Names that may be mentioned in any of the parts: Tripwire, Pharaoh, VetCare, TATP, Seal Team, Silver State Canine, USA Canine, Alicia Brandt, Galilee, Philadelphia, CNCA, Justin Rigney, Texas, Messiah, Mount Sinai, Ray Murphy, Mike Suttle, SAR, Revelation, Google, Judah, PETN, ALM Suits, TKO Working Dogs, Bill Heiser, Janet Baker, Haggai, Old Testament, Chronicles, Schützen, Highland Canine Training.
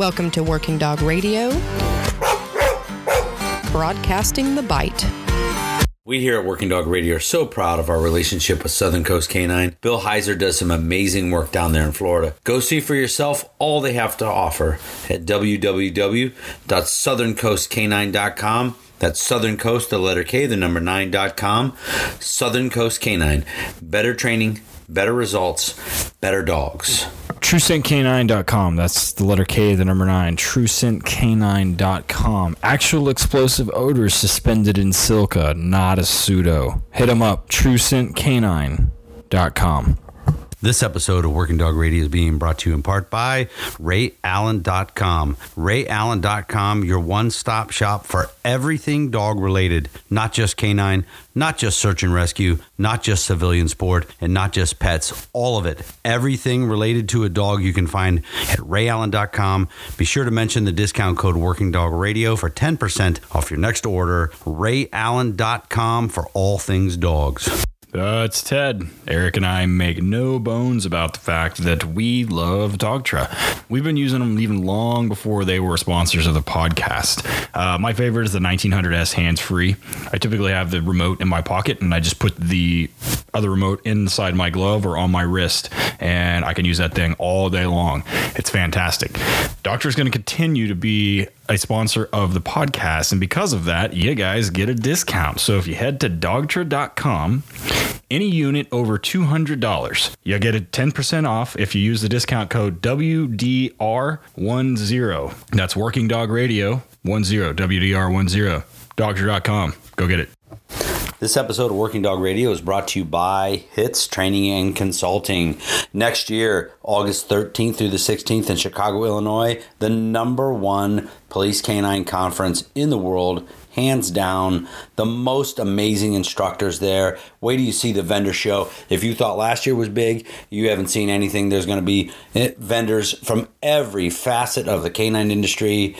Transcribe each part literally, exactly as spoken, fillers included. Welcome to Working Dog Radio, broadcasting the bite. We here at Working Dog Radio are so proud of our relationship with Southern Coast Canine. Bill Heiser does some amazing work down there in Florida. Go see for yourself all they have to offer at w w w dot southern coast canine dot com. That's Southern Coast, the letter K, the number nine dot com. Southern Coast Canine. Better training, better results, better dogs. True Scent Canine dot com. That's the letter K, the number nine. True Scent Canine dot com. Actual explosive odors suspended in silica, not a pseudo. Hit them up. True Scent Canine dot com. This episode of Working Dog Radio is being brought to you in part by Ray Allen dot com. Ray Allen dot com, your one-stop shop for everything dog-related, not just canine, not just search and rescue, not just civilian sport, and not just pets, all of it. Everything related to a dog you can find at Ray Allen dot com. Be sure to mention the discount code Working Dog Radio for ten percent off your next order. Ray Allen dot com for all things dogs. Uh, it's Ted. Eric and I make no bones about the fact that we love Dogtra. We've been using them even long before they were sponsors of the podcast. Uh, my favorite is the nineteen hundred S hands-free. I typically have the remote in my pocket, and I just put the other remote inside my glove or on my wrist, and I can use that thing all day long. It's fantastic. Dogtra is going to continue to be a sponsor of the podcast, and because of that, you guys get a discount. So if you head to Dogtra dot com, any unit over two hundred dollars, you get a ten percent off if you use the discount code W D R ten. That's Working Dog Radio ten, W D R ten, Dogtra dot com. Go get it. This episode of Working Dog Radio is brought to you by HITS Training and Consulting. Next year, August thirteenth through the sixteenth in Chicago, Illinois, the number one police canine conference in the world. Hands down, the most amazing instructors there. Wait till you see the vendor show. If you thought last year was big, you haven't seen anything. There's going to be vendors from every facet of the canine industry,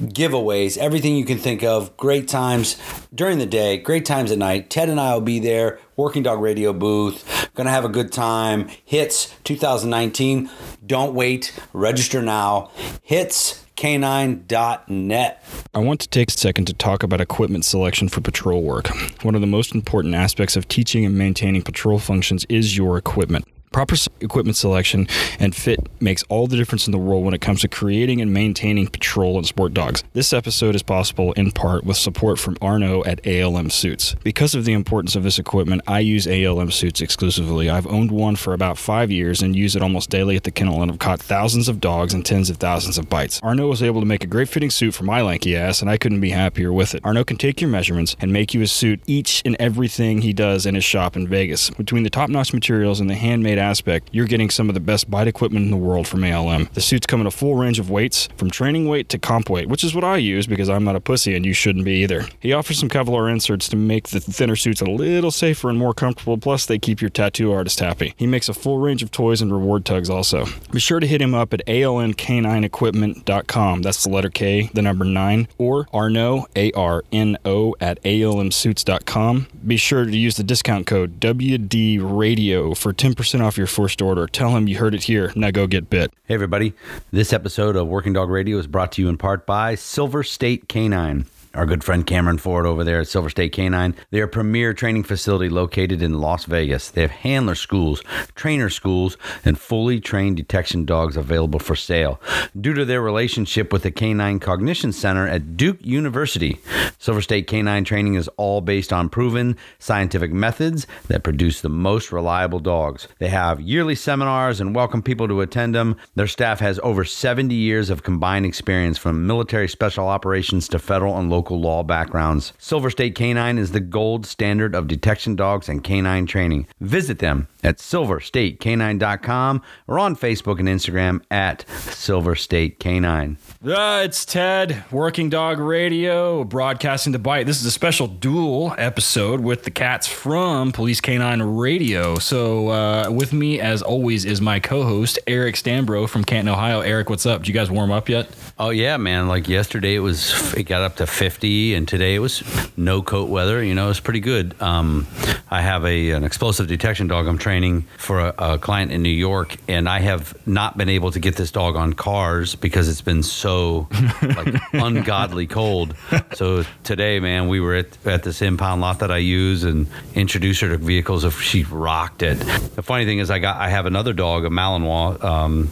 giveaways, everything you can think of. Great times during the day, great times at night. Ted and I will be there. Working Dog Radio booth. Gonna have a good time. HITS twenty nineteen. Don't wait. Register now. H I T S canine dot net. I want to take a second to talk about equipment selection for patrol work. One of the most important aspects of teaching and maintaining patrol functions is your equipment. Proper equipment selection and fit makes all the difference in the world when it comes to creating and maintaining patrol and sport dogs. This episode is possible in part with support from Arno at A L M Suits. Because of the importance of this equipment, I use A L M Suits exclusively. I've owned one for about five years and use it almost daily at the kennel, and I've caught thousands of dogs and tens of thousands of bites. Arno was able to make a great fitting suit for my lanky ass, and I couldn't be happier with it. Arno can take your measurements and make you a suit each and everything he does in his shop in Vegas. Between the top-notch materials and the handmade aspect, you're getting some of the best bite equipment in the world from A L M. The suits come in a full range of weights, from training weight to comp weight, which is what I use because I'm not a pussy and you shouldn't be either. He offers some Kevlar inserts to make the thinner suits a little safer and more comfortable, plus they keep your tattoo artist happy. He makes a full range of toys and reward tugs also. Be sure to hit him up at A L M canine equipment dot com. That's the letter K, the number nine, or Arno, A R N O, at A L M suits dot com. Be sure to use the discount code W D radio for ten percent off your first order. Tell him you heard it here. Now go get bit. Hey everybody, this episode of Working Dog Radio is brought to you in part by Silver State Canine. Our good friend Cameron Ford over there at Silver State Canine. They're a premier training facility located in Las Vegas. They have handler schools, trainer schools, and fully trained detection dogs available for sale. Due to their relationship with the Canine Cognition Center at Duke University, Silver State Canine training is all based on proven scientific methods that produce the most reliable dogs. They have yearly seminars and welcome people to attend them. Their staff has over seventy years of combined experience from military special operations to federal and local Local law backgrounds. Silver State Canine is the gold standard of detection dogs and canine training. Visit them at silver state canine dot com or on Facebook and Instagram at Silver State Canine. Uh, it's Ted, Working Dog Radio, broadcasting the bite. This is a special dual episode with the cats from Police Canine Radio. So uh, with me, as always, is my co-host, Eric Stambro from Canton, Ohio. Eric, what's up? Did you guys warm up yet? Oh, yeah, man. Like yesterday, it was it got up to fifty, and today it was no coat weather. You know, it's pretty good. Um, I have a an explosive detection dog I'm training for a, a client in New York, and I have not been able to get this dog on cars because it's been so like ungodly cold. So today, man, we were at, at this impound lot that I use and introduced her to vehicles. If she rocked it. The funny thing is, I got I have another dog, a Malinois um,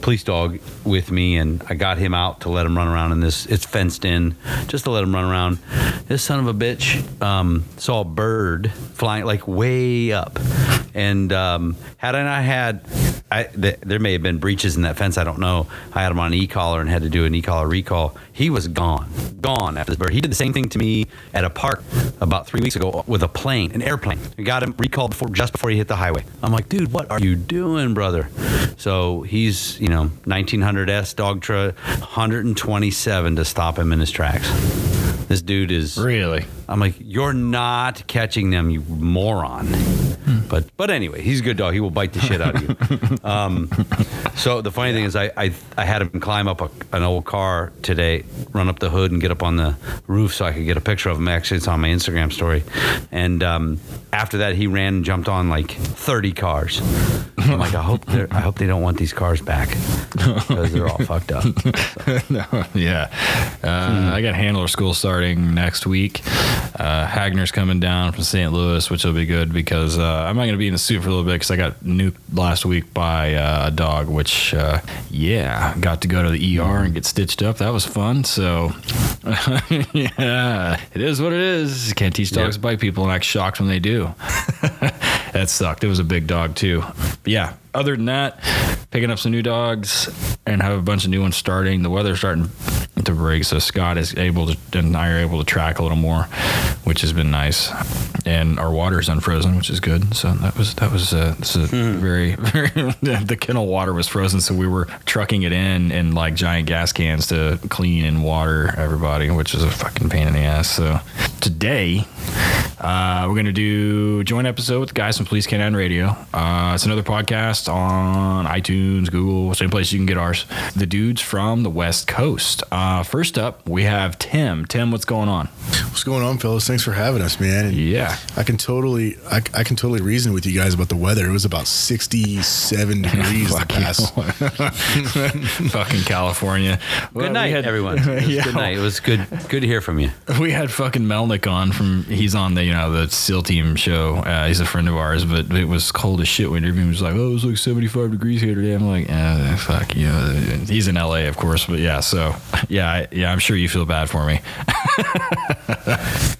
police dog, with me, and I got him out to let him run around in this. It's fenced in, just to let him run around. This son of a bitch um, saw a bird flying like way up, and um, had I not had, I, th- there may have been breaches in that fence. I don't know. I had him on an e-collar and had to do an e-collar recall. He was gone, gone after this bird. He did the same thing to me at a park about three weeks ago with a plane, an airplane. We got him recalled before, just before he hit the highway. I'm like, dude, what are you doing, brother? So he's, you know, nineteen hundred S Dogtra one twenty-seven to stop him in his tracks. This dude is really. I'm like, you're not catching them, you moron. Hmm. But but anyway, he's a good dog. He will bite the shit out of you. Um, so the funny yeah. thing is, I, I I had him climb up a, an old car today, run up the hood, and get up on the roof so I could get a picture of him. Actually, it's on my Instagram story. And um, after that, he ran and jumped on like thirty cars. I'm like, I hope they I hope they don't want these cars back because they're all fucked up. So. No, yeah, uh, hmm. I got handler school starting next week. Uh, Hagner's coming down from Saint Louis, which will be good because uh, I'm not going to be in the suit for a little bit because I got nuked last week by uh, a dog, which, uh, yeah, got to go to the E R and get stitched up. That was fun. So, yeah, it is what it is. You can't teach dogs yep. to bite people and act shocked when they do. That sucked. It was a big dog, too. But yeah. Other than that, picking up some new dogs and have a bunch of new ones starting. The weather's starting to break, so Scott is able to, and I are able to track a little more, which has been nice. And our water's unfrozen, which is good. So that was that was uh, this is mm. very very. The kennel water was frozen, so we were trucking it in in like giant gas cans to clean and water everybody, which is a fucking pain in the ass. So today uh, we're gonna do a joint episode with the guys from Police Canine Radio. Uh, it's another podcast. On iTunes, Google, same place you can get ours. The dudes from the West Coast. Uh, first up, we have Tim. Tim, what's going on? What's going on, fellas? Thanks for having us, man. And yeah, I can totally, I, I can totally reason with you guys about the weather. It was about sixty-seven degrees the past. Fucking California. Well, good night, had, everyone. It was yeah. Good night. It was good, good to hear from you. We had fucking Melnick on from. He's on the you know the SEAL Team show. Uh, he's a friend of ours, but it was cold as shit when everyone was like, oh, it was like seventy-five degrees here today. I'm like, eh, fuck you. He's in L A, of course, but yeah, so yeah, yeah, I'm sure you feel bad for me.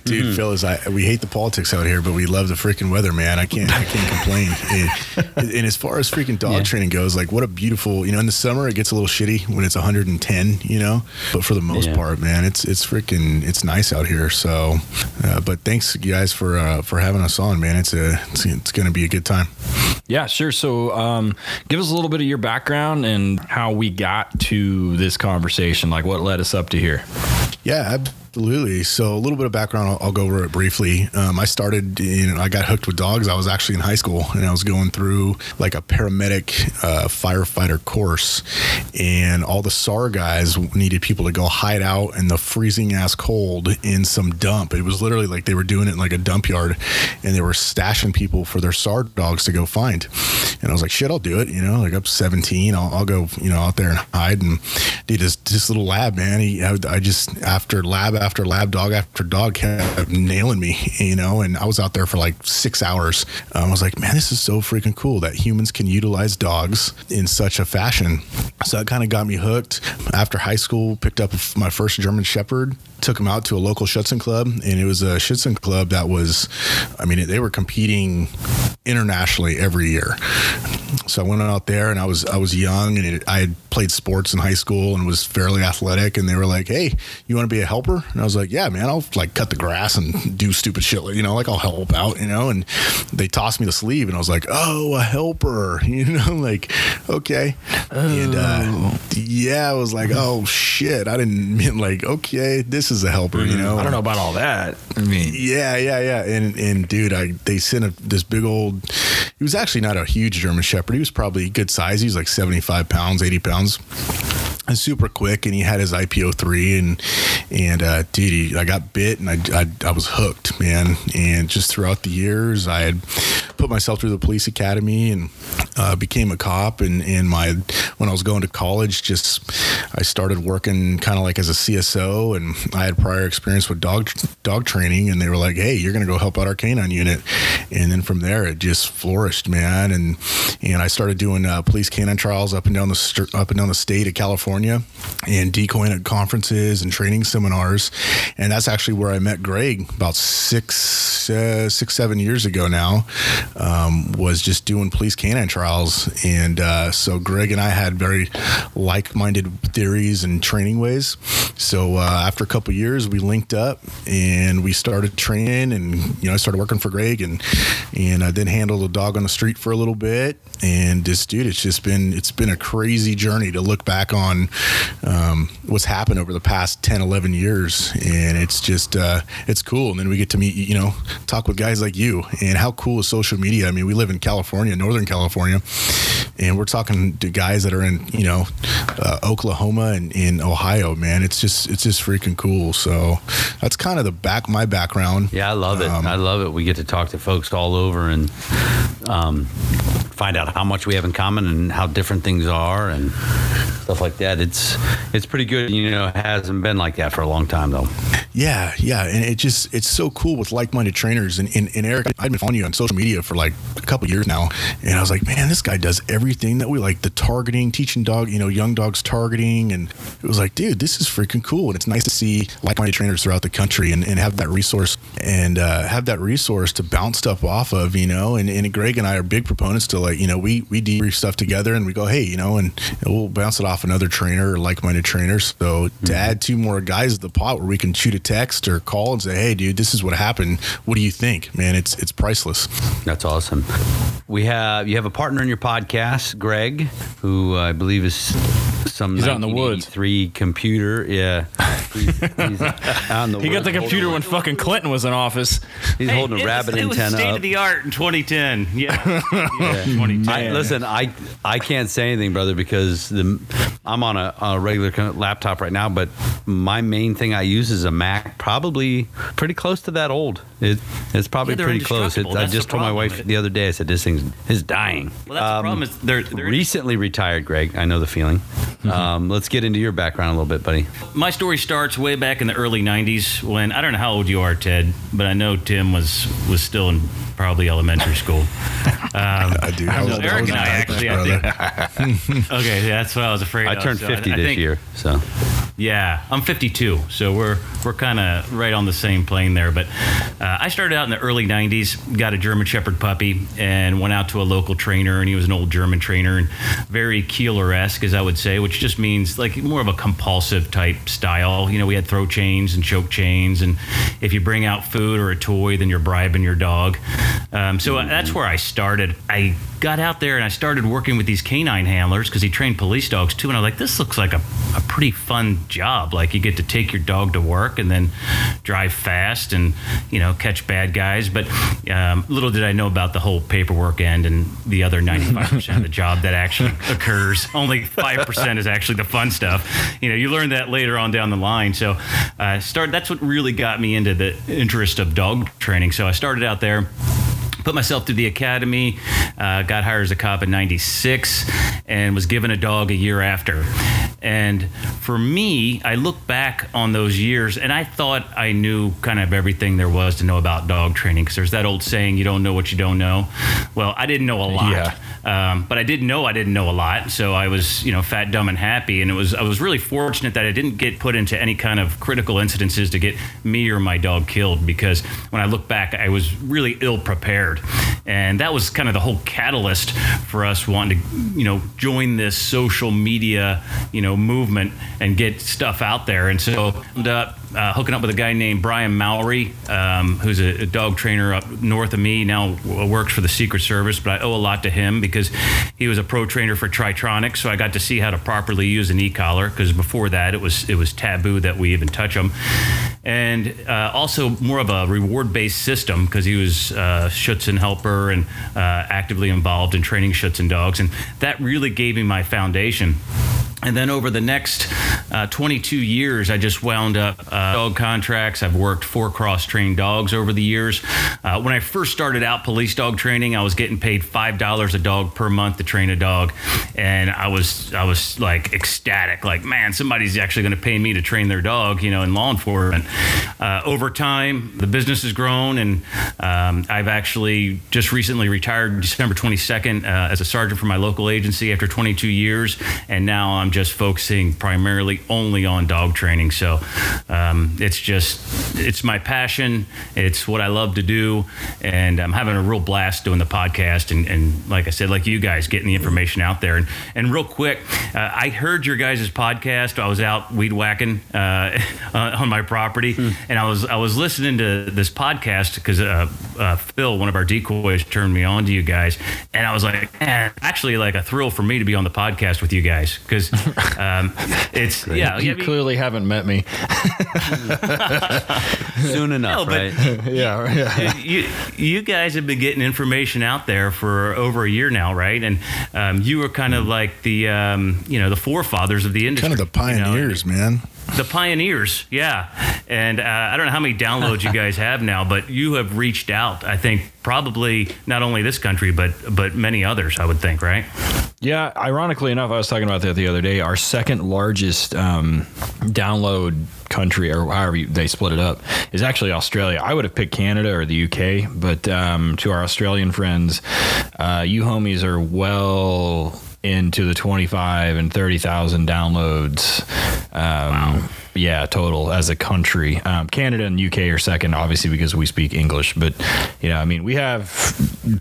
Dude, mm-hmm. fellas, I, we hate the politics out here, but we love the freaking weather, man. I can't, I can't complain. And, and as far as freaking dog yeah. training goes, like, what a beautiful, you know, in the summer it gets a little shitty when it's one hundred ten, you know, but for the most yeah. part, man, it's it's freaking, it's nice out here. So, uh, but thanks, you guys, for uh, for having us on, man. It's a, it's, it's going to be a good time. Yeah, sure. So, um, give us a little bit of your background and how we got to this conversation. Like, what led us up to here? Yeah. I- Absolutely. So a little bit of background, I'll, I'll go over it briefly. Um, I started, you know, I got hooked with dogs. I was actually in high school and I was going through like a paramedic uh, firefighter course, and all the S A R guys needed people to go hide out in the freezing ass cold in some dump. It was literally like they were doing it in like a dump yard, and they were stashing people for their S A R dogs to go find. And I was like, shit, I'll do it. You know, like I'm seventeen, I'll, I'll go, you know, out there and hide. And dude, this, this little lab, man, he, I, I just, after lab, after lab, dog after dog kept nailing me, you know, and I was out there for like six hours. Um, I was like, man, this is so freaking cool that humans can utilize dogs in such a fashion. So that kind of got me hooked. After high school, picked up my first German Shepherd, took him out to a local Schützen club, and it was a Schützen club that was, I mean, they were competing internationally every year. So I went out there, and I was I was young, and it, I had played sports in high school and was fairly athletic, and they were like, hey, you want to be a helper? And I was like, yeah, man, I'll like cut the grass and do stupid shit, you know, like I'll help out, you know. And they tossed me the sleeve, and I was like, oh, a helper, you know, like, okay. Oh. And uh, yeah, I was like, oh shit, I didn't mean like, okay, this is a helper, mm-hmm. you know. I don't know about all that. I mean, yeah, yeah, yeah. And and dude, I they sent a, this big old. He was actually not a huge German Shepherd. He was probably good size. He was like seventy-five pounds, eighty pounds. super quick, and he had his I P O three, and and uh, dude, he, I got bit, and I, I I was hooked, man. And just throughout the years, I had put myself through the police academy and uh, became a cop. And and my when I was going to college, just I started working kind of like as a C S O, and I had prior experience with dog dog training, and they were like, hey, you're gonna go help out our canine unit. And then from there, it just flourished, man. And and I started doing uh, police canine trials up and down the st- up and down the state of California. And decoying at conferences and training seminars, and that's actually where I met Greg about six, uh, six, seven years ago now. Um, was just doing police canine trials, and uh, so Greg and I had very like-minded theories and training ways. So uh, after a couple of years, we linked up and we started training, and you know I started working for Greg, and and I then handled a dog on the street for a little bit, and this dude, it's just been it's been a crazy journey to look back on. Um, what's happened over the past ten, eleven years, and it's just uh, it's cool. And then we get to meet, you know, talk with guys like you. And how cool is social media? I mean, we live in California, Northern California, and we're talking to guys that are in, you know, uh, Oklahoma and in Ohio. Man, it's just it's just freaking cool. So that's kind of the back my background. Yeah, I love it. Um, I love it. We get to talk to folks all over and um, find out how much we have in common and how different things are and stuff like that. It's it's pretty good, you know. It hasn't been like that for a long time, though. Yeah, yeah, and it just it's so cool with like-minded trainers. And, and, and Eric, I've been following you on social media for like a couple of years now, and I was like, man, this guy does everything that we like. The targeting, teaching dog, you know, young dogs targeting, and it was like, dude, this is freaking cool. And it's nice to see like-minded trainers throughout the country and, and have that resource and uh, have that resource to bounce stuff off of, you know. And, and Greg and I are big proponents to like, you know, we we debrief stuff together and we go, hey, you know, and, and we'll bounce it off another trainer or like-minded trainers. So mm-hmm. to add two more guys to the pot where we can shoot a text or call and say, hey, dude, this is what happened. What do you think? Man, it's it's priceless. That's awesome. We have you have a partner in your podcast, Greg, who I believe is some he's out in the woods. Three computer, yeah. He's, he's out in the he got the computer when fucking Clinton was in office. He's hey, holding a rabbit antenna. It was state up. Of the art in twenty ten. Yeah, yeah. twenty ten. I, listen, I I can't say anything, brother, because the I'm on a, a regular laptop right now, but my main thing I use is a Mac, probably pretty close to that old. It, it's probably yeah, pretty close. It, I just told my wife the other day, I said, this thing is dying. Well, that's um, the problem. Is they're, they're recently retired, Greg. I know the feeling. Mm-hmm. Um, let's get into your background a little bit, buddy. My story starts way back in the early nineties when, I don't know how old you are, Ted, but I know Tim was, was still in probably elementary school. Um, I do. I was, Eric I was and I actually, I think. Okay, yeah, that's what I was afraid I of. I turned so fifty I, I this think, year, so. Yeah, I'm fifty-two, so we're we're kind of right on the same plane there. But uh, I started out in the early nineties, got a German Shepherd puppy, and went out to a local trainer, and he was an old German trainer, and very Keeler-esque, as I would say, which just means like more of a compulsive type style. You know, we had throw chains and choke chains, and if you bring out food or a toy, then you're bribing your dog. Um, so mm-hmm. that's where I started. I got out there and I started working with these canine handlers because he trained police dogs too, and I was like, this looks like a, a pretty fun job. Like, you get to take your dog to work and then drive fast and, you know, catch bad guys. But um, little did I know about the whole paperwork end and the other ninety-five percent of the job that actually occurs. Only five percent is actually the fun stuff. You know, you learn that later on down the line. So uh, start. That's what really got me into the interest of dog training. So I started out there. Put myself through the academy, uh, got hired as a cop in ninety-six, and was given a dog a year after. And for me, I look back on those years, and I thought I knew kind of everything there was to know about dog training, because there's that old saying, you don't know what you don't know. Well, I didn't know a lot. Yeah. Um, but I didn't know I didn't know a lot, so I was, you know, fat, dumb, and happy. And it was I was really fortunate that I didn't get put into any kind of critical incidences to get me or my dog killed, because when I look back, I was really ill-prepared. And that was kind of the whole catalyst for us wanting to, you know, join this social media, you know, movement and get stuff out there. And so I ended up uh, hooking up with a guy named Brian Mowry, um, who's a, a dog trainer up north of me, now works for the Secret Service, but I owe a lot to him because he was a pro trainer for Tritronics, so I got to see how to properly use an e-collar, because before that it was it was taboo that we even touch them. And uh, also more of a reward-based system, because he was uh, Schützen helper and uh, actively involved in training Schützen dogs, and that really gave me my foundation. And then over the next uh, twenty-two years, I just wound up uh, dog contracts. I've worked four cross-trained dogs over the years. Uh, when I first started out police dog training, I was getting paid five dollars a dog per month to train a dog. And I was I was like ecstatic, like, man, somebody's actually going to pay me to train their dog, you know, in law enforcement. Uh, over time, the business has grown, and um, I've actually just recently retired December twenty-second uh, as a sergeant for my local agency after twenty-two years. And now I'm just focusing primarily only on dog training. So um, it's just, it's my passion. It's what I love to do. And I'm having a real blast doing the podcast. And, and like I said, like you guys, getting the information out there. And, and real quick, uh, I heard your guys' podcast. I was out weed whacking uh, on my property. Hmm. And I was I was listening to this podcast because uh, uh, Phil, one of our decoys, turned me on to you guys. And I was like, man, actually like a thrill for me to be on the podcast with you guys, because Um, it's Great. yeah. You I mean, clearly haven't met me soon enough, no, right? yeah, yeah. You you guys have been getting information out there for over a year now, right? And um, you were kind of like the um, you know the forefathers of the industry, kind of the pioneers, you know? man. The pioneers, yeah. And uh, I don't know how many downloads you guys have now, but you have reached out, I think, probably not only this country, but but many others, I would think, right? Yeah. Ironically enough, I was talking about that the other day. Our second largest um, download country, or however you, they split it up, is actually Australia. I would have picked Canada or the U K, but um, to our Australian friends, uh, you homies are well into the twenty-five and thirty thousand downloads. Um, wow. Yeah, total as a country. Um, Canada and U K are second, obviously, because we speak English. But, you know, I mean, we have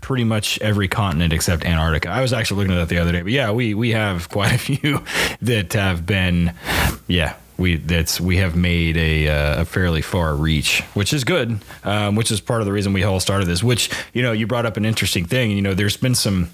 pretty much every continent except Antarctica. I was actually looking at that the other day. But, yeah, we, we have quite a few that have been, yeah. We that's we have made a uh, a fairly far reach, which is good, um, which is part of the reason we all started this. Which, you know, you brought up an interesting thing. You know, there's been some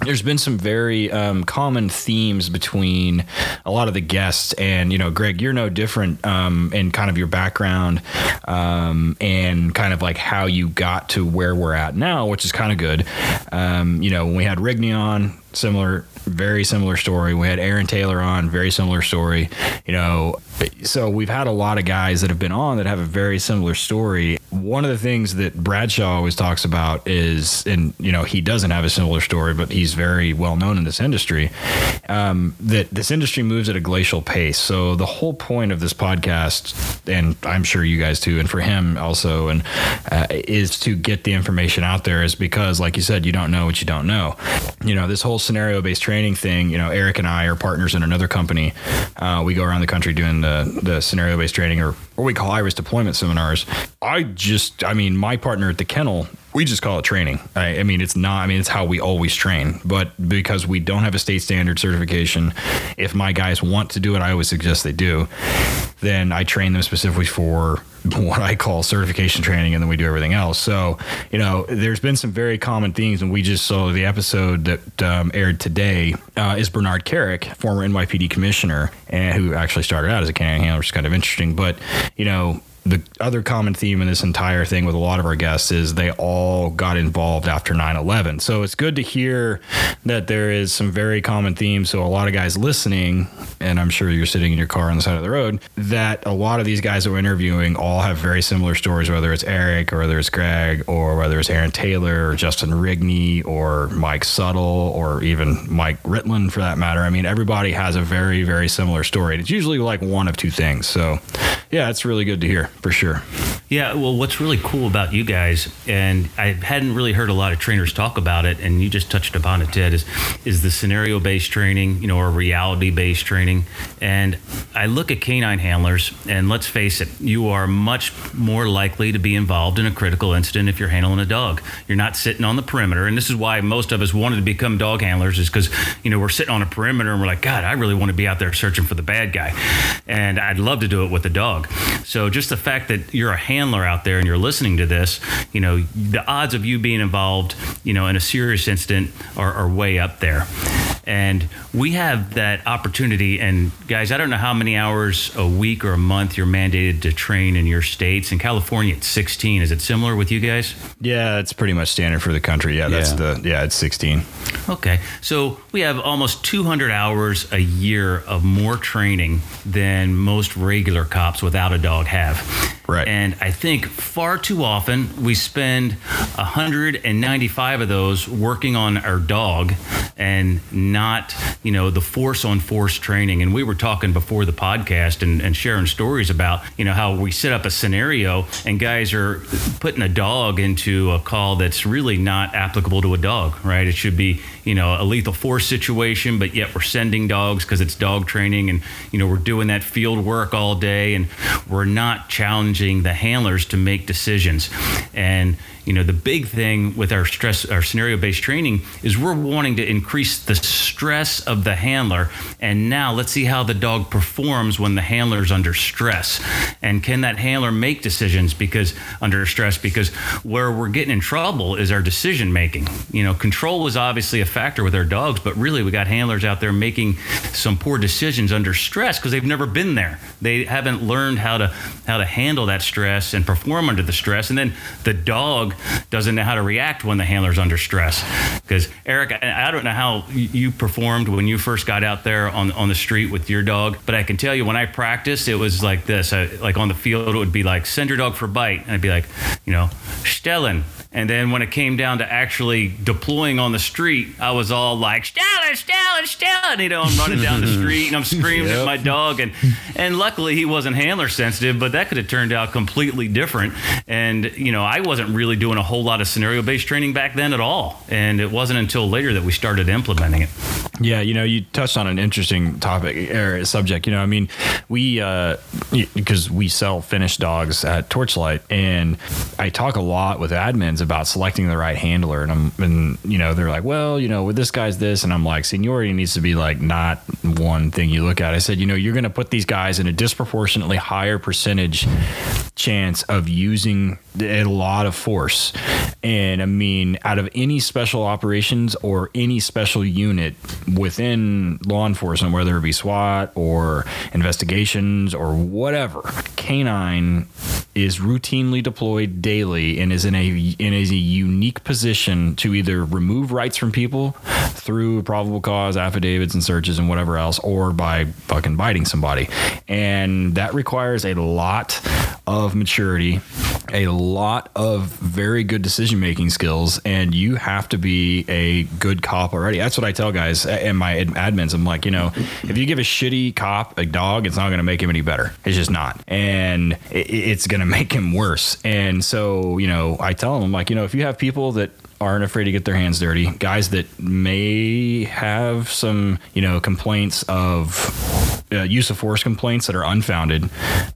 there's been some very um, common themes between a lot of the guests, and you know, Greg, you're no different um, in kind of your background um, and kind of like how you got to where we're at now, which is kind of good. Um, you know, when we had Rigney on, similar. Very similar story. We had Aaron Taylor on, very similar story, you know, so we've had a lot of guys that have been on that have a very similar story. One of the things that Bradshaw always talks about is, and you know, he doesn't have a similar story, but he's very well known in this industry, um, that this industry moves at a glacial pace. So the whole point of this podcast, and I'm sure you guys too, and for him also, and uh, is to get the information out there, is because like you said, you don't know what you don't know. You know, this whole scenario based training thing, you know, Eric and I are partners in another company. Uh, we go around the country doing the, the scenario-based training, or what we call Iris deployment seminars. I just, I mean, my partner at the kennel, we just call it training. I, I mean, it's not, I mean, it's how we always train, but because we don't have a state standard certification, if my guys want to do it, I always suggest they do. Then I train them specifically for what I call certification training, and then we do everything else. So, you know, there's been some very common themes, and we just saw the episode that um, aired today uh, is Bernard Carrick, former N Y P D commissioner, and who actually started out as a canine handler, which is kind of interesting. But, you know, the other common theme in this entire thing with a lot of our guests is they all got involved after nine eleven. So it's good to hear that there is some very common themes. So a lot of guys listening, and I'm sure you're sitting in your car on the side of the road, that a lot of these guys that we're interviewing all have very similar stories, whether it's Eric or whether it's Greg or whether it's Aaron Taylor or Justin Rigney or Mike Suttle or even Mike Ritland for that matter. I mean, everybody has a very, very similar story. And it's usually like one of two things. So yeah, it's really good to hear. For sure. Yeah. Well, what's really cool about you guys, and I hadn't really heard a lot of trainers talk about it, and you just touched upon it, Ted, is is the scenario-based training, you know, or reality-based training. And I look at canine handlers, and let's face it, you are much more likely to be involved in a critical incident if you're handling a dog. You're not sitting on the perimeter, and this is why most of us wanted to become dog handlers, is because, you know, we're sitting on a perimeter, and we're like, God, I really want to be out there searching for the bad guy, and I'd love to do it with a dog. So just the fact fact that you're a handler out there and you're listening to this, you know, the odds of you being involved, you know, in a serious incident are, are way up there. And we have that opportunity. And guys, I don't know how many hours a week or a month you're mandated to train in your states. In California, it's sixteen. Is it similar with you guys? Yeah, it's pretty much standard for the country. Yeah, that's yeah. the yeah, it's sixteen. Okay, so we have almost two hundred hours a year of more training than most regular cops without a dog have. Right. And I think far too often we spend one hundred ninety-five of those working on our dog and not, you know, the force on force training. And we were talking before the podcast and, and sharing stories about, you know, how we set up a scenario and guys are putting a dog into a call that's really not applicable to a dog, right? It should be, you know, a lethal force situation, but yet we're sending dogs because it's dog training and, you know, we're doing that field work all day and we're not challenging the handlers to make decisions. And, you know, the big thing with our stress, our scenario-based training is we're wanting to increase the stress of the handler. And now let's see how the dog performs when the handler's under stress. And can that handler make decisions because under stress? Because where we're getting in trouble is our decision making. You know, control is obviously a factor with our dogs, but really we got handlers out there making some poor decisions under stress because they've never been there. They haven't learned how to how to handle that stress and perform under the stress. And then the dog doesn't know how to react when the handler's under stress. Because Eric, I don't know how you performed when you first got out there on, on the street with your dog, but I can tell you when I practiced, it was like this. I, like on the field, it would be like, send your dog for a bite. And I'd be like, you know, Stellen. And then when it came down to actually deploying on the street, I was all like, Stellen, Stellen, Stellen. You know, I'm running down the street and I'm screaming yep. at my dog. And, and luckily he wasn't handler sensitive, but that could have turned out completely different. And, you know, I wasn't really doing a whole lot of scenario-based training back then at all. And it wasn't until later that we started implementing it. Yeah, you know, you touched on an interesting topic or subject. You know, I mean, we, uh, because we sell finished dogs at Torchlight, and I talk a lot with admins about selecting the right handler. And I'm, and, you know, they're like, well, you know, with this guy's this. And I'm like, seniority needs to be like not one thing you look at. I said, you know, you're going to put these guys in a disproportionately higher percentage chance of using a lot of force. And I mean, out of any special operations or any special unit within law enforcement, whether it be SWAT or investigations or whatever, canine is routinely deployed daily and is in a in a unique position to either remove rights from people through probable cause affidavits and searches and whatever else, or by fucking biting somebody. And that requires a lot of maturity, a lot of very good decision-making skills, and you have to be a good cop already. That's what I tell guys and my admins. I'm like, you know, if you give a shitty cop a dog, it's not going to make him any better. It's just not. And it's going to make him worse. And so, you know, I tell them, I'm like, you know, if you have people that aren't afraid to get their hands dirty, guys that may have some, you know, complaints of uh, use of force complaints that are unfounded,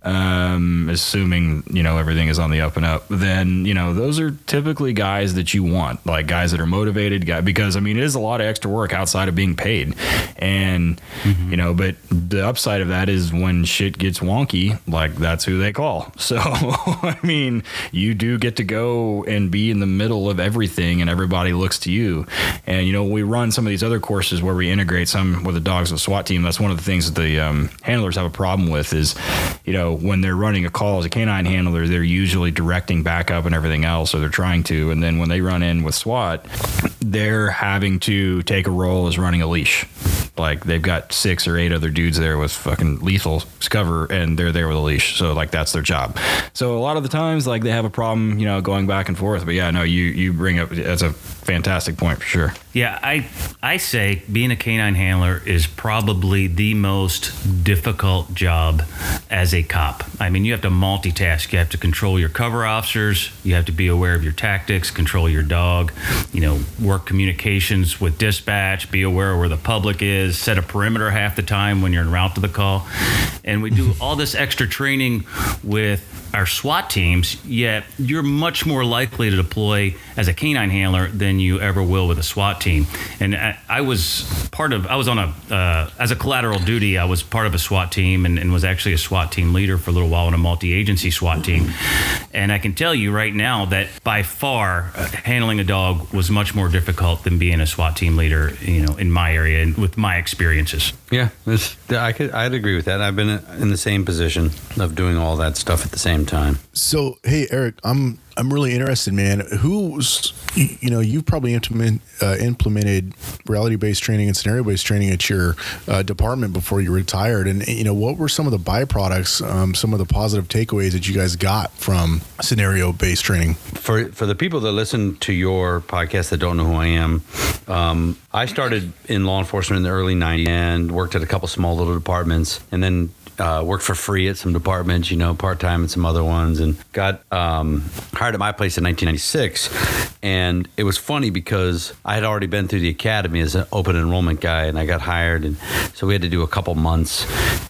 um, assuming, you know, everything is on the up and up, then, you know, those are typically guys that you want, like guys that are motivated, guy, because, I mean, it is a lot of extra work outside of being paid. And, mm-hmm. you know, but the upside of that is when shit gets wonky, like that's who they call. So, I mean, you do get to go and be in the middle of everything. And everybody looks to you. And, you know, we run some of these other courses where we integrate some with the dogs of the SWAT team. That's one of the things that the um, handlers have a problem with is, you know, when they're running a call as a canine handler, they're usually directing backup and everything else, or they're trying to. And then when they run in with SWAT, they're having to take a role as running a leash. Like they've got six or eight other dudes there with fucking lethal cover, and they're there with a leash. So like that's their job. So a lot of the times, like they have a problem, you know, going back and forth. But yeah, no, you you bring up that's a fantastic point for sure. Yeah, I I say being a canine handler is probably the most difficult job as a cop. I mean, you have to multitask. You have to control your cover officers. You have to be aware of your tactics, control your dog. You know, work communications with dispatch. Be aware where the public is. Is set a perimeter half the time when you're en route to the call. And we do all this extra training with our SWAT teams, yet you're much more likely to deploy as a canine handler than you ever will with a SWAT team. And I, I was part of, I was on a, uh, as a collateral duty, I was part of a SWAT team and, and was actually a SWAT team leader for a little while in a multi-agency SWAT team. And I can tell you right now that by far uh, handling a dog was much more difficult than being a SWAT team leader, you know, in my area and with my experiences. Yeah, this, I could, I'd agree with that. I've been in the same position of doing all that stuff at the same time. So, hey, Eric, I'm I'm really interested, man. Who's, you know, you've probably implement, uh, implemented reality-based training and scenario-based training at your uh, department before you retired. And, you know, what were some of the byproducts, um, some of the positive takeaways that you guys got from scenario-based training? For for the people that listen to your podcast that don't know who I am, um, I started in law enforcement in the early nineties and worked at a couple small little departments, and then Uh, worked for free at some departments, you know, part-time at some other ones, and got um, hired at my place in nineteen ninety-six. And it was funny because I had already been through the academy as an open enrollment guy, and I got hired. And so we had to do a couple months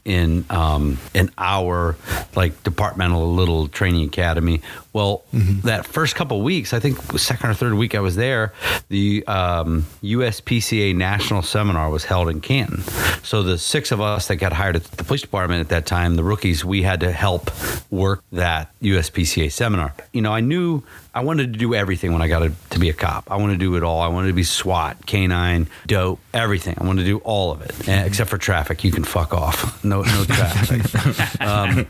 in um, an hour, like departmental little training academy. Well, mm-hmm. that first couple of weeks, I think the second or third week I was there, the um, U S P C A National Seminar was held in Canton. So the six of us that got hired at the police department at that time, the rookies, we had to help work that U S P C A seminar. You know, I knew I wanted to do everything when I got a, to be a cop. I wanted to do it all. I wanted to be SWAT, canine, dope, everything. I wanted to do all of it, and, except for traffic. You can fuck off. No, no traffic. um,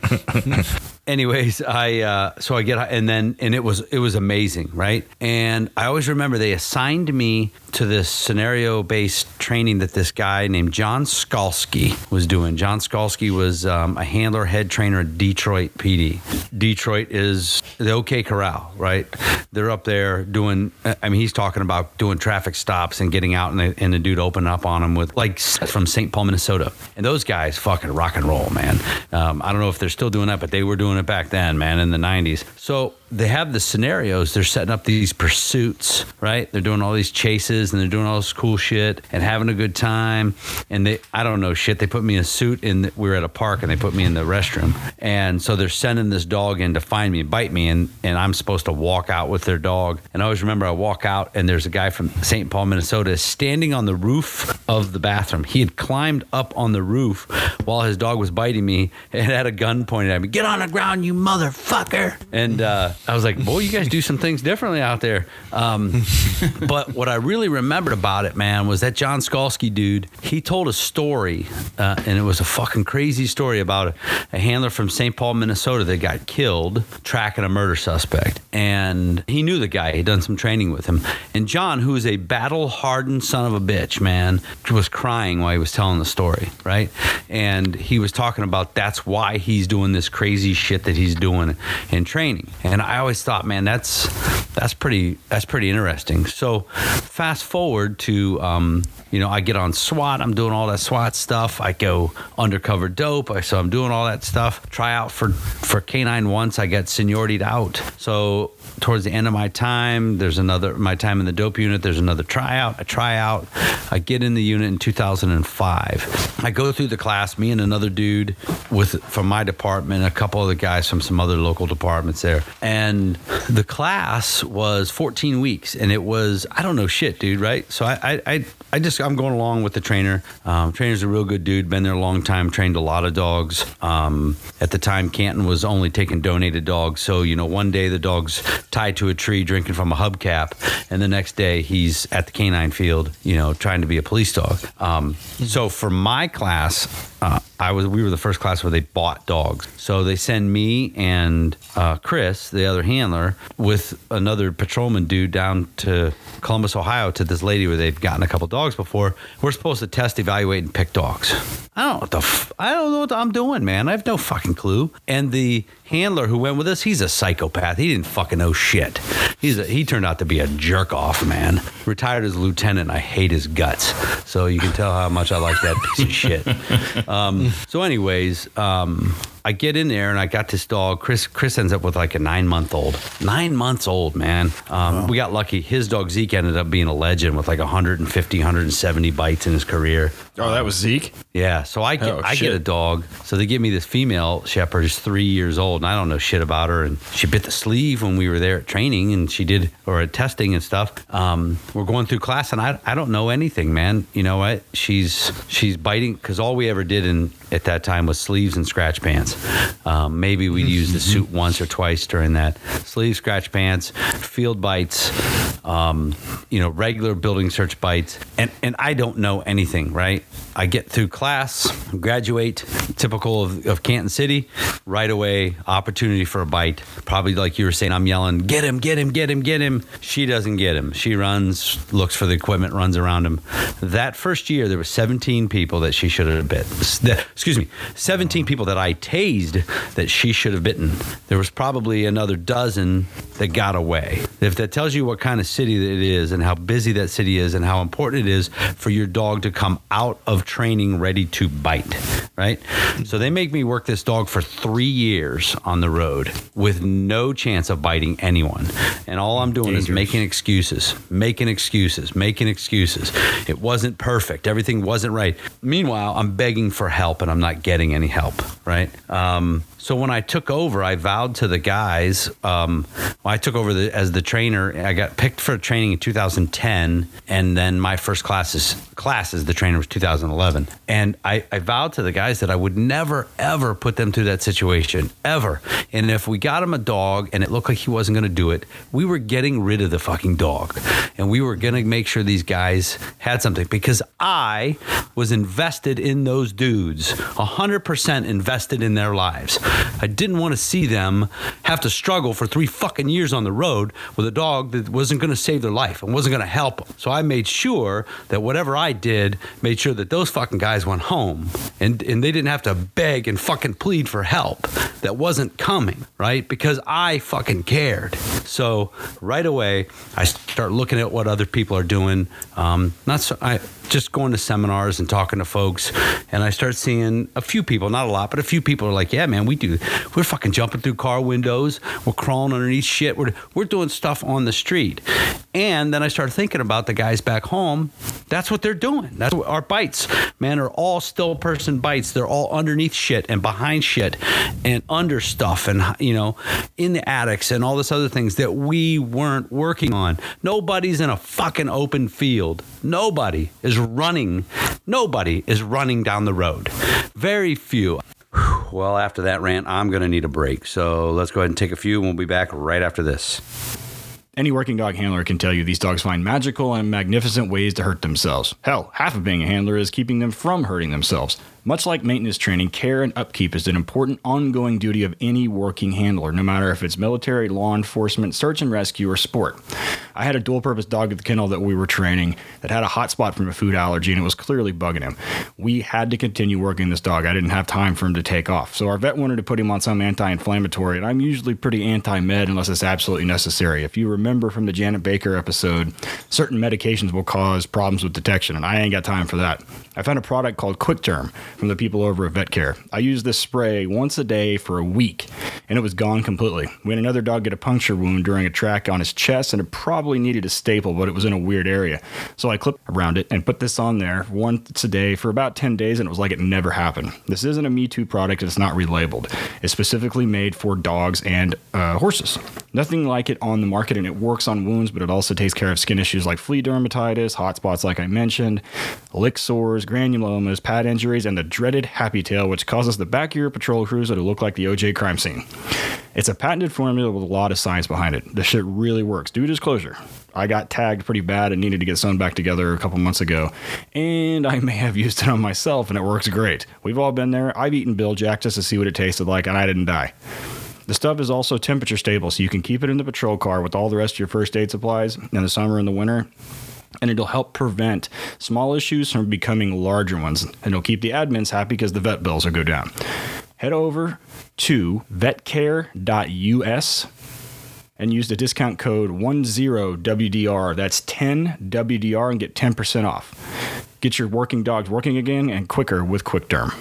anyways, I uh, so I get and then and it was it was amazing, right? And I always remember they assigned me to this scenario-based training that this guy named John Skalski was doing. John Skalski was um, a handler head trainer at Detroit P D. Detroit is the OK Corral, right? They're up there doing, I mean, he's talking about doing traffic stops and getting out and the, and the dude opened up on him with, like, from Saint Paul, Minnesota. And those guys fucking rock and roll, man. Um, I don't know if they're still doing that, but they were doing it back then, man, in the nineties. So they have the scenarios. They're setting up these pursuits, right? They're doing all these chases and they're doing all this cool shit and having a good time. And they, I don't know, shit, they put me in a suit and we were at a park and they put me in the restroom. And so they're sending this dog in to find me and bite me. And, and I'm supposed to walk out with their dog. And I always remember I walk out and there's a guy from Saint Paul, Minnesota standing on the roof of the bathroom. He had climbed up on the roof while his dog was biting me and had a gun pointed at me. Get on the ground, you motherfucker. And, uh, I was like, boy, you guys do some things differently out there. Um, but what I really remembered about it, man, was that John Skalski dude, he told a story, uh, and it was a fucking crazy story about a, a handler from Saint Paul, Minnesota that got killed tracking a murder suspect. And he knew the guy. He'd done some training with him. And John, who is a battle-hardened son of a bitch, man, was crying while he was telling the story, right? And he was talking about that's why he's doing this crazy shit that he's doing in training. And I I always thought, man, that's that's pretty that's pretty interesting. So fast forward to, um, you know, I get on SWAT. I'm doing all that SWAT stuff. I go undercover dope. I, so I'm doing all that stuff. Try out for, for canine once. I got seniority'd out. So towards the end of my time, there's another, my time in the dope unit, there's another tryout. I try out. I get in the unit in two thousand five. I go through the class, me and another dude with from my department, a couple of the guys from some other local departments there. And the class was fourteen weeks and it was, I don't know shit, dude, right? So I I, I just, I'm going along with the trainer. Um, trainer's a real good dude, been there a long time, trained a lot of dogs. Um, at the time, Canton was only taking donated dogs. So, you know, one day the dog's tied to a tree drinking from a hubcap, and the next day he's at the canine field, you know, trying to be a police dog. Um, so for my class, uh, I was we were the first class where they bought dogs. So they send me and uh, Chris, the other handler, with another patrolman dude down to Columbus, Ohio, to this lady where they've gotten a couple dogs before. We're supposed to test, evaluate, and pick dogs. I don't know what the f- I don't know what I'm doing, man. I have no fucking clue. And the handler who went with us, he's a psychopath. He didn't fucking know shit. He's a, he turned out to be a jerk off, man. Retired as a lieutenant. I hate his guts. So you can tell how much I like that piece of shit. Um, so anyways, um, I get in there and I got this dog. Chris Chris ends up with like a nine month old. Nine months old, man. Um, oh. We got lucky. His dog Zeke ended up being a legend with like one hundred fifty, one hundred seventy bites in his career. Oh, that was Zeke? Yeah. So I get, oh, I get a dog. So they give me this female shepherd who's three years old and I don't know shit about her. And she bit the sleeve when we were there at training and she did, or at testing and stuff. Um, we're going through class and I, I don't know anything, man. You know what? She's, she's biting because all we ever did in at that time was sleeves and scratch pants. Um, maybe we used the suit once or twice during that. Sleeves, scratch pants, field bites, um, you know, regular building search bites. And, and I don't know anything, right? I get through class, graduate, typical of, of Canton City, right away, opportunity for a bite. Probably like you were saying, I'm yelling, get him, get him, get him, get him. She doesn't get him. She runs, looks for the equipment, runs around him. That first year, there were seventeen people that she should have bit. Excuse me, seventeen people that I tased that she should have bitten. There was probably another dozen that got away. If that tells you what kind of city that it is and how busy that city is and how important it is for your dog to come out of training ready to bite, right? So they make me work this dog for three years on the road with no chance of biting anyone. And all I'm doing Dangerous. is making excuses, making excuses, making excuses. It wasn't perfect. Everything wasn't right. Meanwhile, I'm begging for help and I'm not getting any help, right? Um, so when I took over, I vowed to the guys, um, I took over the, as the trainer. I got picked for training in two thousand ten. And then my first class is, class as the trainer was two thousand eleven. And I, I vowed to the guys that I would never, ever put them through that situation, ever. And if we got him a dog and it looked like he wasn't going to do it, we were getting rid of the fucking dog. And we were going to make sure these guys had something because I was invested in those dudes, one hundred percent invested in their lives. I didn't want to see them have to struggle for three fucking years on the road with a dog that wasn't going to save their life and wasn't going to help them. So I made sure that whatever I did, made sure that those fucking guys went home and, and they didn't have to beg and fucking plead for help that wasn't coming, right? Because I fucking cared. So right away, I start looking at what other people are doing. Um, not so, I just going to seminars and talking to folks, and I start seeing a few people, not a lot, but a few people are like, yeah, man, we do. We're fucking jumping through car windows. We're crawling underneath shit. We're, we're doing stuff on the street. And then I started thinking about the guys back home. That's what they're doing. That's what our bites, man, are all still person bites. They're all underneath shit and behind shit and under stuff and, you know, in the attics and all this other things that we weren't working on. Nobody's in a fucking open field. Nobody is running. Nobody is running down the road. Very few. Well, after that rant, I'm going to need a break. So let's go ahead and take a few and we'll be back right after this. Any working dog handler can tell you these dogs find magical and magnificent ways to hurt themselves. Hell, half of being a handler is keeping them from hurting themselves. Much like maintenance training, care and upkeep is an important ongoing duty of any working handler, no matter if it's military, law enforcement, search and rescue, or sport. I had a dual-purpose dog at the kennel that we were training that had a hot spot from a food allergy, and it was clearly bugging him. We had to continue working this dog. I didn't have time for him to take off. So our vet wanted to put him on some anti-inflammatory, and I'm usually pretty anti-med unless it's absolutely necessary. If you remember from the Janet Baker episode, certain medications will cause problems with detection, and I ain't got time for that. I found a product called Quick Term from the people over at Vet Care. I used this spray once a day for a week, and it was gone completely. We had another dog get a puncture wound during a track on his chest, and it probably needed a staple, but it was in a weird area. So I clipped around it and put this on there once a day for about ten days, and it was like it never happened. This isn't a Me Too product. It's not relabeled. It's specifically made for dogs and uh, horses. Nothing like it on the market, and it works on wounds, but it also takes care of skin issues like flea dermatitis, hot spots like I mentioned, lick sores, granulomas, pad injuries, and the dreaded happy tail, which causes the back of your patrol cruiser to look like the O J crime scene. It's a patented formula with a lot of science behind it. This shit really works. Due disclosure, I got tagged pretty bad and needed to get sewn back together a couple months ago, and I may have used it on myself, and it works great. We've all been there. I've eaten Bill Jack just to see what it tasted like, and I didn't die. The stuff is also temperature stable, so you can keep it in the patrol car with all the rest of your first aid supplies in the summer and the winter. And it'll help prevent small issues from becoming larger ones. And it'll keep the admins happy because the vet bills will go down. Head over to vetcare dot U S and use the discount code ten W D R. That's ten W D R and get ten percent off. Get your working dogs working again and quicker with QuickDerm.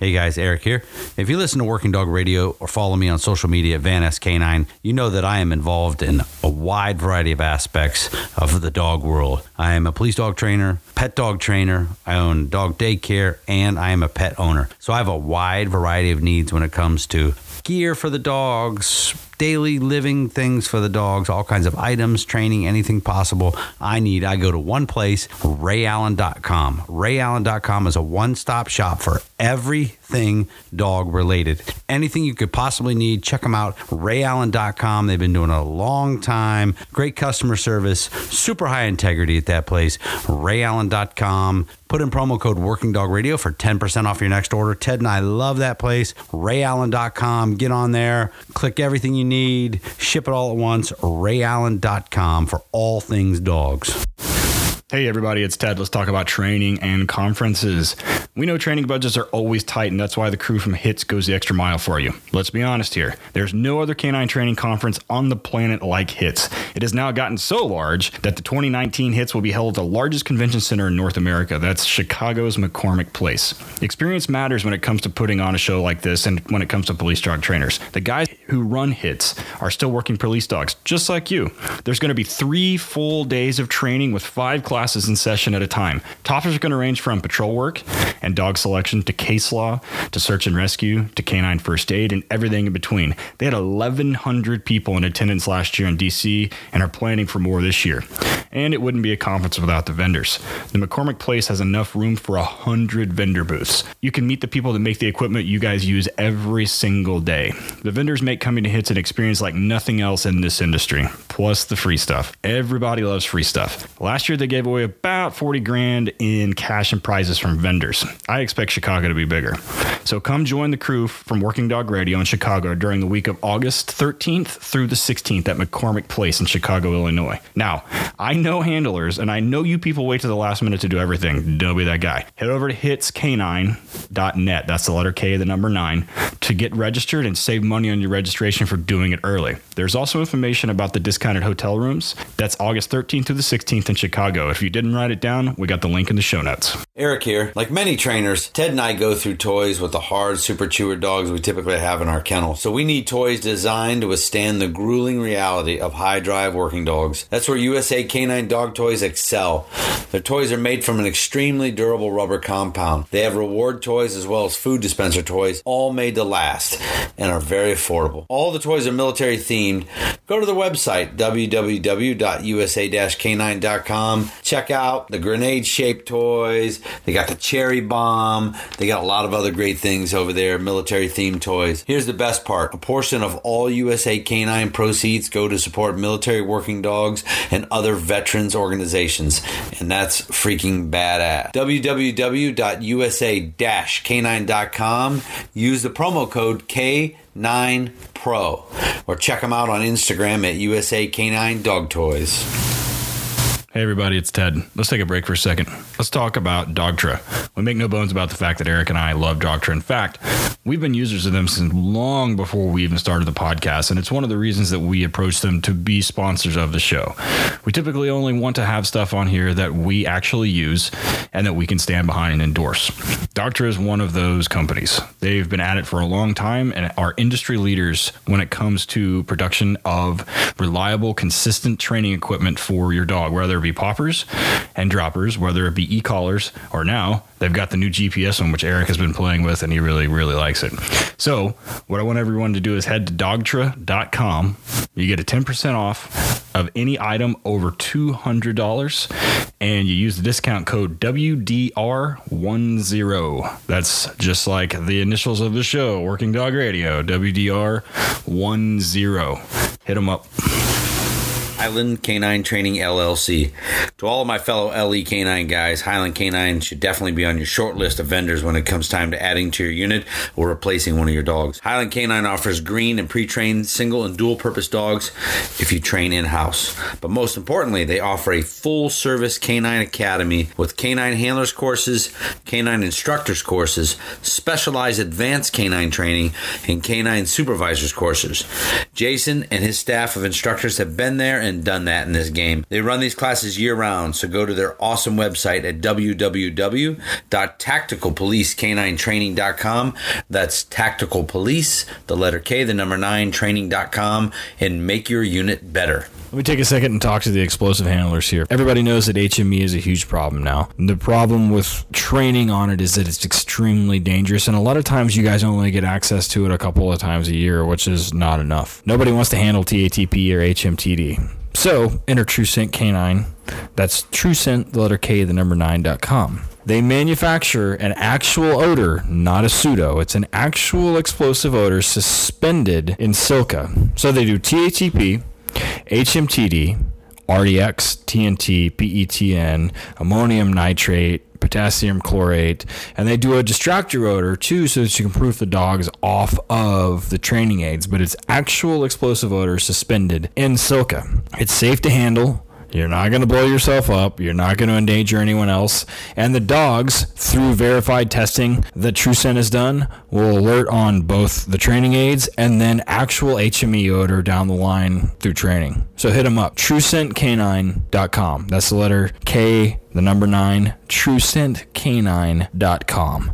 Hey guys, Eric here. If you listen to Working Dog Radio or follow me on social media at Van S Canine, you know that I am involved in a wide variety of aspects of the dog world. I am a police dog trainer, pet dog trainer, I own dog daycare, and I am a pet owner. So I have a wide variety of needs when it comes to gear for the dogs, daily living things for the dogs, all kinds of items, training, anything possible I need. I go to one place, Ray Allen dot com. Ray Allen dot com is a one-stop shop for everything dog-related. Anything you could possibly need, check them out, Ray Allen dot com. They've been doing it a long time. Great customer service, super high integrity at that place, Ray Allen dot com. Put in promo code Working Dog Radio for ten percent off your next order. Ted and I love that place, Ray Allen dot com. Get on there, click everything you need, ship it all at once, Ray Allen dot com for all things dogs. Hey everybody, it's Ted. Let's talk about training and conferences. We know training budgets are always tight, and that's why the crew from HITS goes the extra mile for you. Let's be honest here. There's no other canine training conference on the planet like HITS. It has now gotten so large that the twenty nineteen HITS will be held at the largest convention center in North America. That's Chicago's McCormick Place. Experience matters when it comes to putting on a show like this and when it comes to police dog trainers. The guys who run HITS are still working police dogs, just like you. There's going to be three full days of training with five classes. classes in session at a time. Topics are going to range from patrol work and dog selection to case law to search and rescue to canine first aid and everything in between. They had eleven hundred people in attendance last year in D C and are planning for more this year. And it wouldn't be a conference without the vendors. The McCormick Place has enough room for one hundred vendor booths. You can meet the people that make the equipment you guys use every single day. The vendors make coming to HITS an experience like nothing else in this industry. Plus the free stuff. Everybody loves free stuff. Last year they gave away about forty grand in cash and prizes from vendors. I expect Chicago to be bigger. So come join the crew from Working Dog Radio in Chicago during the week of August thirteenth through the sixteenth at McCormick Place in Chicago, Illinois. Now, I know handlers, and I know you people wait to the last minute to do everything. Don't be that guy. Head over to hits canine dot net. That's the letter K, the number nine, to get registered and save money on your registration for doing it early. There's also information about the discounted hotel rooms. That's August thirteenth through the sixteenth in Chicago. If you didn't write it down, we got the link in the show notes. Eric here. Like many trainers, Ted and I go through toys with the hard super chewer dogs we typically have in our kennel. So we need toys designed to withstand the grueling reality of high drive working dogs. That's where U S A Canine dog toys excel. Their toys are made from an extremely durable rubber compound. They have reward toys as well as food dispenser toys, all made to last and are very affordable. All the toys are military themed. Go to the website, w w w dot u s a dash canine dot com. Check out the grenade-shaped toys. They got the cherry bomb. They got a lot of other great things over there, military-themed toys. Here's the best part. A portion of all U S A Canine proceeds go to support military working dogs and other veterans organizations, and that's freaking badass. w w w dot u s a dash canine dot com. Use the promo code K nine Pro, or check them out on Instagram at U S A Canine Dog Toys. Hey everybody, it's Ted. Let's take a break for a second. Let's talk about Dogtra. We make no bones about the fact that Eric and I love Dogtra. In fact, we've been users of them since long before we even started the podcast, and it's one of the reasons that we approached them to be sponsors of the show. We typically only want to have stuff on here that we actually use and that we can stand behind and endorse. Dogtra is one of those companies. They've been at it for a long time and are industry leaders when it comes to production of reliable, consistent training equipment for your dog, whether be poppers and droppers, whether it be e-collars, or now they've got the new G P S one, which Eric has been playing with and he really, really likes it. So what I want everyone to do is head to dogtra dot com. You get a ten percent off of any item over two hundred dollars, and you use the discount code W D R ten. That's just like the initials of the show, Working Dog Radio, W D R ten. Hit them up. Highland Canine Training L L C. To all of my fellow L E Canine guys, Highland Canine should definitely be on your short list of vendors when it comes time to adding to your unit or replacing one of your dogs. Highland Canine offers green and pre-trained single and dual-purpose dogs if you train in-house. But most importantly, they offer a full-service canine academy with canine handlers courses, canine instructors courses, specialized advanced canine training, and canine supervisors courses. Jason and his staff of instructors have been there and and done that in this game. They run these classes year-round, so go to their awesome website at w w w dot tactical police canine training dot com. That's Tactical Police, the letter K, the number nine, training dot com, and make your unit better. Let me take a second and talk to the explosive handlers here. Everybody knows that H M E is a huge problem now. And the problem with training on it is that it's extremely dangerous, and a lot of times you guys only get access to it a couple of times a year, which is not enough. Nobody wants to handle T A T P or H M T D. So enter TrueScent Canine. That's TrueScent, the letter K, the number nine dot com. They manufacture an actual odor, not a pseudo. It's an actual explosive odor suspended in silica. So they do T A T P, H M T D, R D X, T N T, P E T N, ammonium nitrate, potassium chlorate, and they do a distractor odor too, so that you can proof the dogs off of the training aids, but it's actual explosive odor suspended in silica. It's safe to handle. You're not going to blow yourself up. You're not going to endanger anyone else. And the dogs, through verified testing that TrueScent has done, will alert on both the training aids and then actual H M E odor down the line through training. So hit them up. True Scent Canine dot com. That's the letter K, the number nine, True Scent Canine dot com.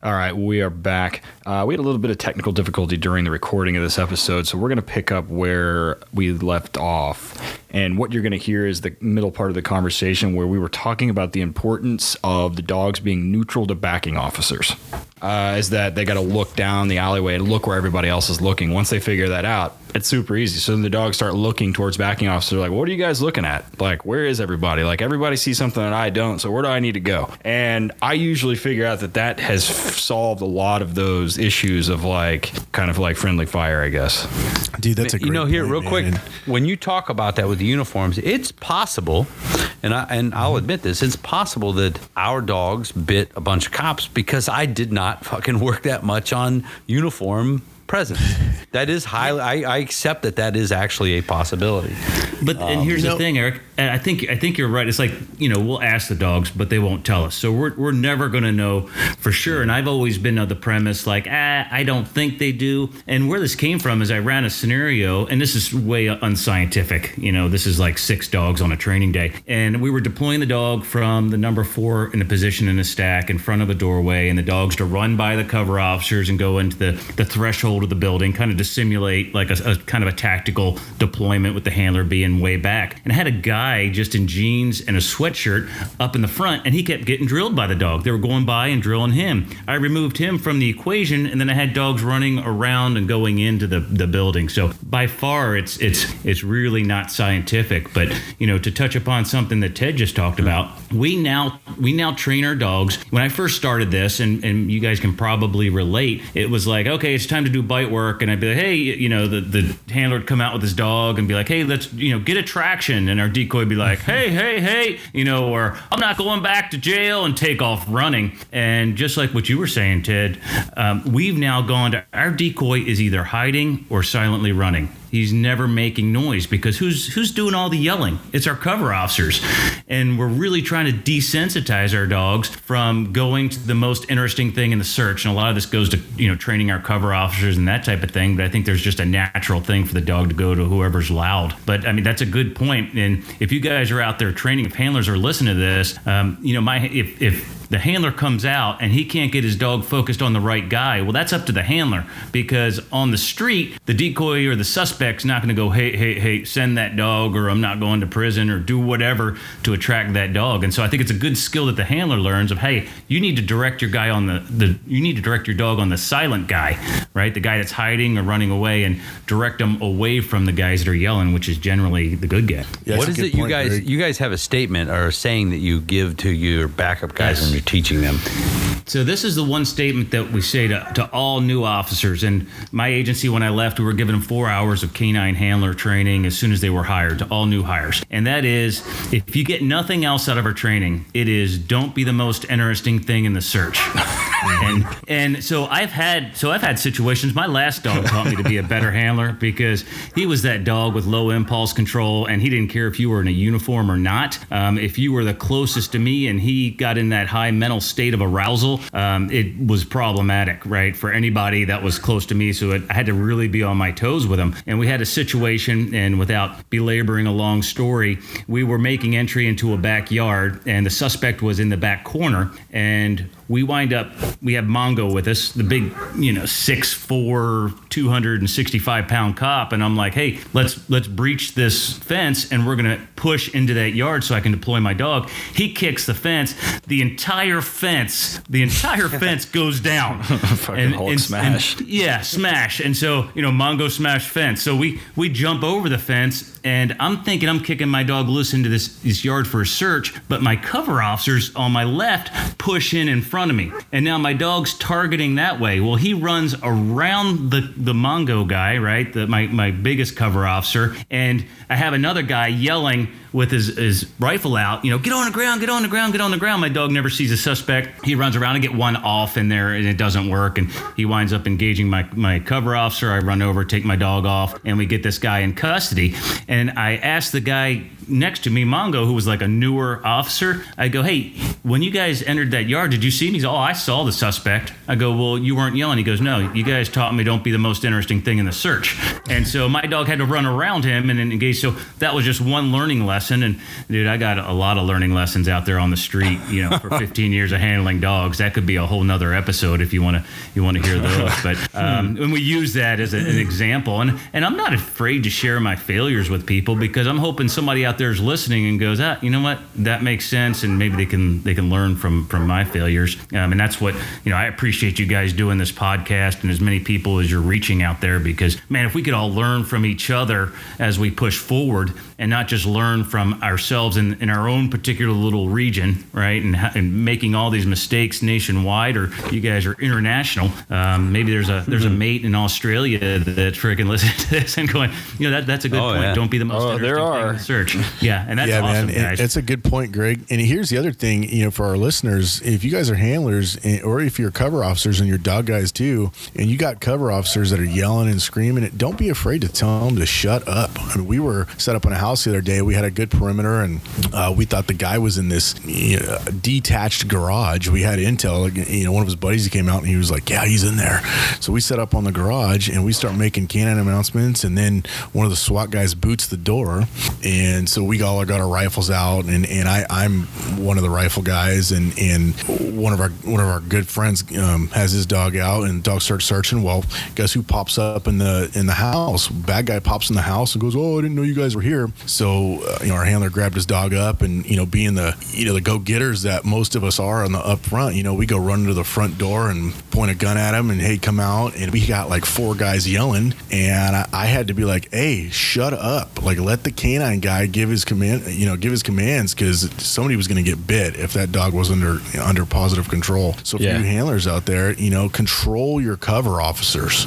All right, we are back. Uh, we had a little bit of technical difficulty during the recording of this episode, so we're going to pick up where we left off. And what you're going to hear is the middle part of the conversation where we were talking about the importance of the dogs being neutral to backing officers. Uh, is that they got to look down the alleyway and look where everybody else is looking. Once they figure that out, it's super easy. So then the dogs start looking towards backing officers. They're like, what are you guys looking at? Like, where is everybody? Like, everybody sees something that I don't. So where do I need to go? And I usually figure out that that has solved a lot of those issues of like kind of like friendly fire, I guess. Dude, that's a great, you know, here, point, real quick, man. When you talk about that with the uniforms, it's possible, and I and I'll admit this, it's possible that our dogs bit a bunch of cops because I did not fucking work that much on uniform presence. That is highly, I, I accept that that is actually a possibility. But um, and here's the know, thing, Eric, and I think I think you're right. It's like, you know, we'll ask the dogs, but they won't tell us, so we're we're never going to know for sure. And I've always been of the premise like, ah, I don't think they do. And where this came from is I ran a scenario, and this is way unscientific. You know, this is like six dogs on a training day, and we were deploying the dog from the number four in a position in a stack in front of a doorway, and the dogs to run by the cover officers and go into the the threshold of the building, kind of to simulate like a, a kind of a tactical deployment with the handler being way back. And I had a guy just in jeans and a sweatshirt up in the front, and he kept getting drilled by the dog. They were going by and drilling him. I removed him from the equation, and then I had dogs running around and going into the, the building. So by far, it's it's it's really not scientific. But, you know, to touch upon something that Ted just talked about, we now we now train our dogs. When I first started this, and, and you guys can probably relate, it was like, okay, it's time to do bite work, and I'd be like, hey, you know, the, the handler would come out with his dog and be like, hey, let's, you know, get a traction, and our decoy would be like, hey, hey, hey, you know, or I'm not going back to jail, and take off running. And just like what you were saying, Ted, um, we've now gone to, our decoy is either hiding or silently running. He's never making noise, because who's who's doing all the yelling? It's our cover officers. And we're really trying to desensitize our dogs from going to the most interesting thing in the search. And a lot of this goes to, you know, training our cover officers and that type of thing. But I think there's just a natural thing for the dog to go to whoever's loud. But I mean, that's a good point. And if you guys are out there training, if handlers are listening to this, um, you know, my if if the handler comes out and he can't get his dog focused on the right guy, well, that's up to the handler, because on the street, the decoy or the suspect's not going to go, hey, hey, hey, send that dog, or I'm not going to prison, or do whatever to attract that dog. And so I think it's a good skill that the handler learns of, hey, you need to direct your guy on the, the you need to direct your dog on the silent guy, right? The guy that's hiding or running away, and direct them away from the guys that are yelling, which is generally the good guy. Yeah, what is it you guys, Greg. You guys have a statement or a saying that you give to your backup guys when yes. you're teaching them? So this is the one statement that we say to, to all new officers. And my agency, when I left, we were giving them four hours of canine handler training as soon as they were hired, to all new hires. And that is, if you get nothing else out of our training, it is, don't be the most interesting thing in the search. and and so I've had so I've had situations. My last dog taught me to be a better handler because he was that dog with low impulse control, and he didn't care if you were in a uniform or not. Um, if you were the closest to me and he got in that high mental state of arousal, um, it was problematic, right, for anybody that was close to me. So it, I had to really be on my toes with him. And we had a situation, and without belaboring a long story, we were making entry into a backyard, and the suspect was in the back corner, and we wind up, we have Mongo with us, the big, you know, six foot four, two hundred sixty-five pound cop. And I'm like, hey, let's let's breach this fence and we're going to push into that yard so I can deploy my dog. He kicks the fence. The entire fence, the entire fence goes down. Fucking and, Hulk and, smash. And, yeah, smash. And so, you know, Mongo smash fence. So we, we jump over the fence. And I'm thinking I'm kicking my dog loose into this, this yard for a search, but my cover officers on my left push in in front of me. And now my dog's targeting that way. Well, he runs around the, the Mongo guy, right, the, my, my biggest cover officer. And I have another guy yelling with his, his rifle out, you know, get on the ground, get on the ground, get on the ground. My dog never sees a suspect. He runs around and get one off in there, and it doesn't work. And he winds up engaging my, my cover officer. I run over, take my dog off, and we get this guy in custody. And I asked the guy next to me, Mongo, who was like a newer officer, I go, hey, when you guys entered that yard, did you see him? He's, oh, I saw the suspect. I go, well, you weren't yelling. He goes, no, you guys taught me don't be the most interesting thing in the search. And so my dog had to run around him and engage. So that was just one learning lesson. And dude, I got a lot of learning lessons out there on the street, you know, for fifteen years of handling dogs. That could be a whole nother episode if you want to you want to hear those. But um, and we use that as a, an example. And, and I'm not afraid to share my failures with people because I'm hoping somebody out there's listening and goes, ah, you know what, that makes sense, and maybe they can they can learn from from my failures. Um, and that's what, you know, I appreciate you guys doing this podcast and as many people as you're reaching out there, because man, if we could all learn from each other as we push forward and not just learn from ourselves in, in our own particular little region, right, and, and making all these mistakes nationwide, or you guys are international. Um, maybe there's a there's a mate in Australia that's freaking listening to this and going, you know, that that's a good oh, point. Yeah. Don't be the most oh, interesting there are. thing in search. Yeah, and that's yeah, awesome, man. Guys. That's a good point, Greg. And here's the other thing, you know, for our listeners, if you guys are handlers, or if you're cover officers and your dog guys too, and you got cover officers that are yelling and screaming, don't be afraid to tell them to shut up. I mean, we were set up in a house the other day. We had a good perimeter, and uh, we thought the guy was in this you know, detached garage. We had intel. You know, one of his buddies, he came out, and he was like, yeah, he's in there. So we set up on the garage, and we start making canine announcements, and then one of the SWAT guys boots the door, and so we all got our rifles out, and, and I, I'm one of the rifle guys, and, and one of our one of our good friends um, has his dog out, and dog starts searching. Well, guess who pops up in the in the house? Bad guy pops in the house and goes, "Oh, I didn't know you guys were here." So uh, you know, our handler grabbed his dog up, and you know, being the you know the go getters that most of us are on the up front, you know, we go run to the front door and point a gun at him, and hey, come out, and we got like four guys yelling, and I, I had to be like, "Hey, shut up! Like, let the canine guy get." Give his command, you know, give his commands, because somebody was going to get bit if that dog was under under positive control. So, yeah. For you handlers out there, you know, control your cover officers.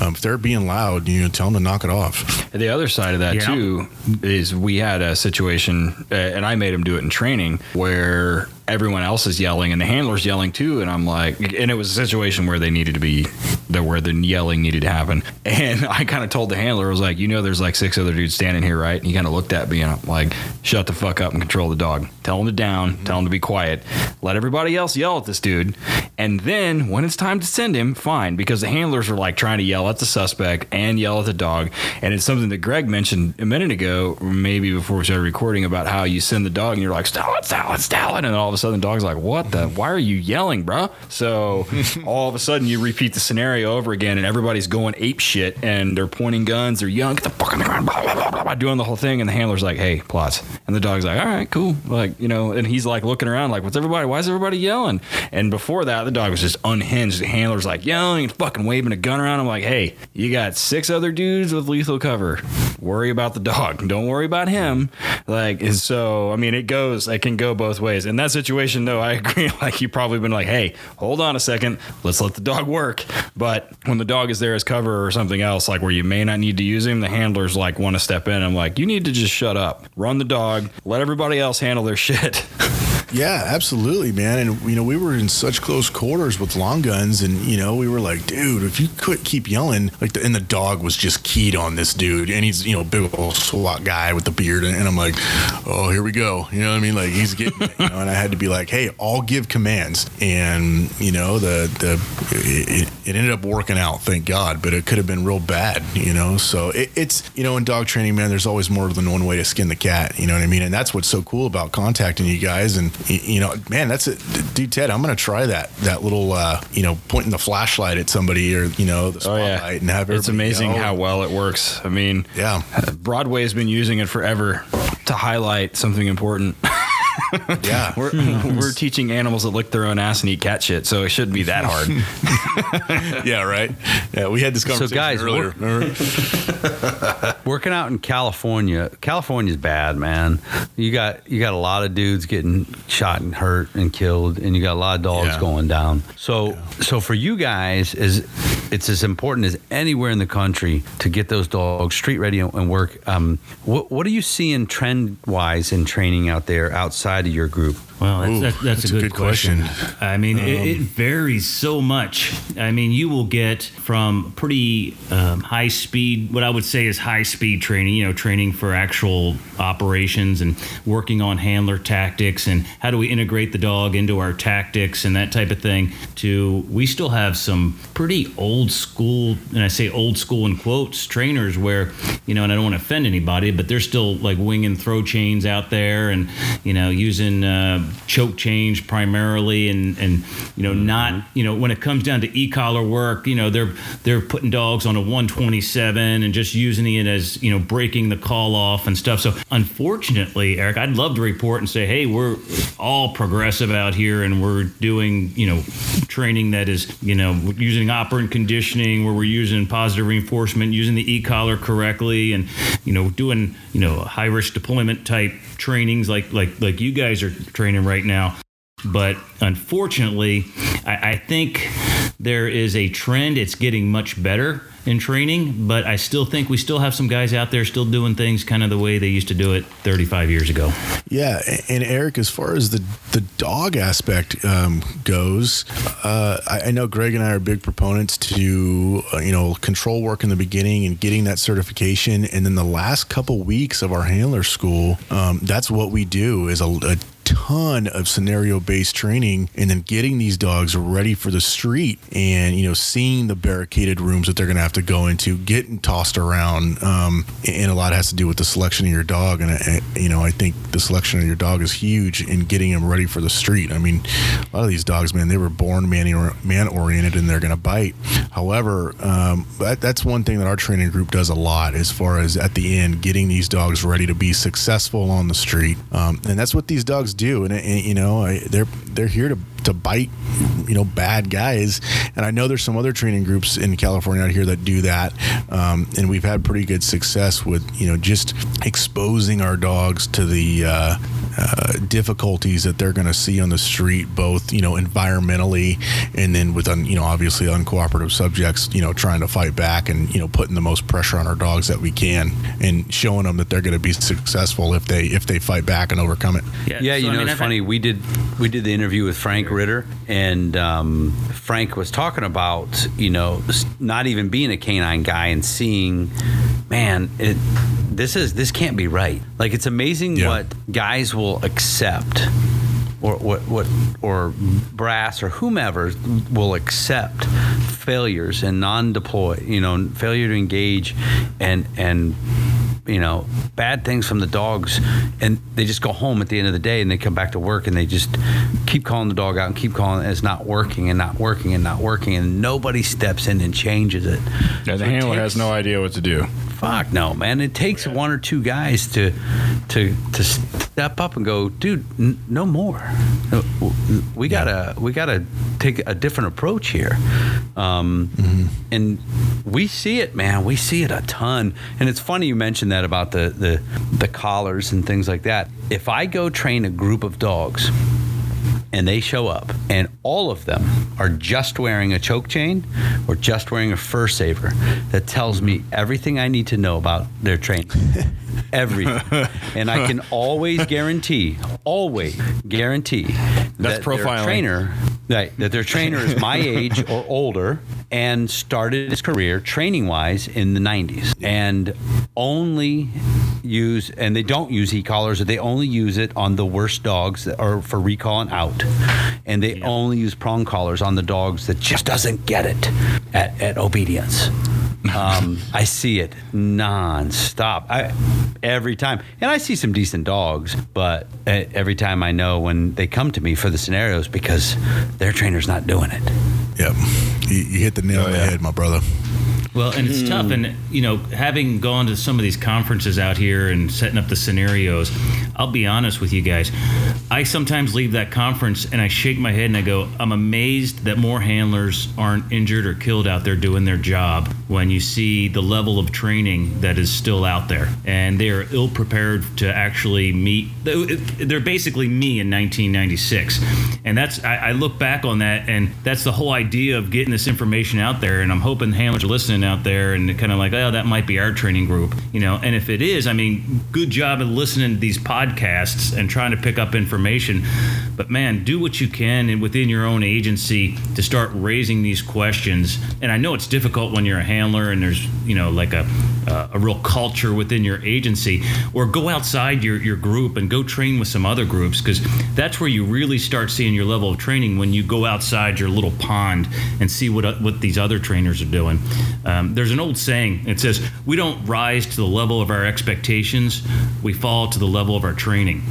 Um, if they're being loud, you know, tell them to knock it off. The other side of that yeah. too is we had a situation, uh, and I made him do it in training, where everyone else is yelling and the handler's yelling too, and I'm like, and it was a situation where they needed to be there, where the yelling needed to happen, and I kind of told the handler, I was like, you know, there's like six other dudes standing here, right? And he kind of looked at me and I'm like, shut the fuck up and control the dog, tell him to down, mm-hmm. tell him to be quiet, let everybody else yell at this dude, and then when it's time to send him, fine, because the handlers are like trying to yell at the suspect and yell at the dog. And it's something that Greg mentioned a minute ago, maybe before we started recording, about how you send the dog and you're like, stall it, stall it, stall it, and all of a sudden dog's like, what the, why are you yelling, bro? So all of a sudden you repeat the scenario over again, and everybody's going ape shit, and they're pointing guns, they're yelling, get the fuck on the ground, blah, blah, blah, blah, blah, doing the whole thing. And the handler's like, hey, plots. And the dog's like, all right, cool. Like, you know, and he's like looking around like, what's everybody, why is everybody yelling? And before that, the dog was just unhinged. The handler's like yelling and fucking waving a gun around. I'm like, hey, you got six other dudes with lethal cover. Worry about the dog. Don't worry about him. Like, and so, I mean, it goes, it can go both ways. And that's situation though, I agree, like you've probably been like, hey, hold on a second, let's let the dog work. But when the dog is there as cover or something else, like where you may not need to use him, the handlers like want to step in. I'm like, you need to just shut up, run the dog, let everybody else handle their shit. Yeah, absolutely, man. And, you know, we were in such close quarters with long guns, and, you know, we were like, dude, if you quit, keep yelling, like, the, and the dog was just keyed on this dude. And he's, you know, big old SWAT guy with the beard. And, and I'm like, oh, here we go. You know what I mean? Like, he's getting it. You know? And I had to be like, hey, I'll give commands. And, you know, the, the, it, it ended up working out, thank God, but it could have been real bad, you know? So it, it's, you know, in dog training, man, there's always more than one way to skin the cat. You know what I mean? And that's what's so cool about contacting you guys. And, you know, man, that's it. Dude, Ted, I'm going to try that, that little, uh, you know, pointing the flashlight at somebody or, you know, the spotlight. Oh, yeah. And have everybody, it's amazing, you know, how well it works. I mean, yeah, Broadway has been using it forever to highlight something important. Yeah, we're we're teaching animals that lick their own ass and eat cat shit, so it shouldn't be that hard. Yeah, right. Yeah, we had this conversation so guys, earlier. Remember? Working out in California, California's bad, man. You got you got a lot of dudes getting shot and hurt and killed, and you got a lot of dogs yeah. going down. So yeah. so for you guys, is it's as important as anywhere in the country to get those dogs street ready and work. Um, what what are you seeing trend wise in training out there outside of your group? Well, that's, Ooh, that's, that's, that's a good, a good question. question. I mean, um, it, it varies so much. I mean, you will get from pretty um, high speed, what I would say is high speed training, you know, training for actual operations and working on handler tactics and how do we integrate the dog into our tactics and that type of thing, to we still have some pretty old school, and I say old school in quotes, trainers where, you know, and I don't want to offend anybody, but they're still like wing and throw chains out there and, you know, using uh, choke change primarily, and, and you know, mm-hmm. not, you know, when it comes down to e-collar work, you know, they're they're putting dogs on a one twenty-seven and just using it as, you know, breaking the call off and stuff. So unfortunately, Eric, I'd love to report and say, hey, we're all progressive out here and we're doing, you know, training that is, you know, using operant conditioning where we're using positive reinforcement, using the e-collar correctly, and, you know, doing, you know, high risk deployment type trainings like like like you guys are training right now. But unfortunately, I, I think there is a trend. It's getting much better in training, but I still think we still have some guys out there still doing things kind of the way they used to do it thirty-five years ago. Yeah. And Eric, as far as the, the dog aspect um, goes, uh, I, I know Greg and I are big proponents to, uh, you know, control work in the beginning and getting that certification. And then the last couple weeks of our handler school, um, that's what we do, is a, a ton of scenario-based training, and then getting these dogs ready for the street, and, you know, seeing the barricaded rooms that they're going to have to go into, getting tossed around, um, and a lot has to do with the selection of your dog. And, uh, you know, I think the selection of your dog is huge in getting them ready for the street. I mean, a lot of these dogs, man, they were born man-oriented and they're going to bite. However, um, that, that's one thing that our training group does a lot, as far as at the end, getting these dogs ready to be successful on the street. Um, and that's what these dogs do. do and, and you know I, they're they're here to to bite, you know, bad guys. And I know there's some other training groups in California out here that do that. Um, and we've had pretty good success with, you know, just exposing our dogs to the uh, uh, difficulties that they're going to see on the street, both, you know, environmentally and then with, un, you know, obviously uncooperative subjects, you know, trying to fight back and, you know, putting the most pressure on our dogs that we can and showing them that they're going to be successful if they, if they fight back and overcome it. Yeah. yeah so, you know, I mean, it's I've funny. Had- we did, we did the interview with Frank Ritter, and um, Frank was talking about, you know, not even being a canine guy and seeing, man, it, this is this can't be right. Like, it's amazing yeah. what guys will accept, or what what or brass or whomever will accept failures and non-deploy, you know, failure to engage, and and. you know, bad things from the dogs, and they just go home at the end of the day and they come back to work and they just keep calling the dog out and keep calling it. It's not working and not working and not working, and nobody steps in and changes it. Yeah, the so handler takes, has no idea what to do. Fuck no, man. It takes yeah. one or two guys to to to step up and go, dude, n- no more. We gotta yeah. we gotta take a different approach here. Um, mm-hmm. And we see it, man. We see it a ton. And it's funny you mentioned that about the, the, the collars and things like that. If I go train a group of dogs and they show up and all of them are just wearing a choke chain or just wearing a fur saver. That tells me everything I need to know about their training. Everything. And I can always guarantee, always guarantee That's that profiling. Their trainer, that, that their trainer is my age or older and started his career training-wise in the nineties and only use, and they don't use e-collars, or they only use it on the worst dogs that are for recall and out. And they yeah. only use prong collars on the dogs that just doesn't get it at, at obedience. um, I see it nonstop. I, every time. And I see some decent dogs, but every time I know when they come to me for the scenarios because their trainer's not doing it. Yep. You, you hit the nail oh, on the yeah. head, my brother. Well, and it's mm. tough. And, you know, having gone to some of these conferences out here and setting up the scenarios, I'll be honest with you guys. I sometimes leave that conference and I shake my head and I go, I'm amazed that more handlers aren't injured or killed out there doing their job when you see the level of training that is still out there. And they are ill prepared to actually meet. They're basically me in nineteen ninety-six. And that's, I, I look back on that, and that's the whole idea of getting this information out there. And I'm hoping handlers are listening out there and kind of like, oh, that might be our training group, you know. And if it is, I mean, good job of listening to these podcasts and trying to pick up information. But man, do what you can and within your own agency to start raising these questions. And I know it's difficult when you're a handler and there's, you know, like a uh, a real culture within your agency, or go outside your, your group and go train with some other groups, because that's where you really start seeing your level of training, when you go outside your little pond and see what what these other trainers are doing. Um, there's an old saying. It says, we don't rise to the level of our expectations. We fall to the level of our training.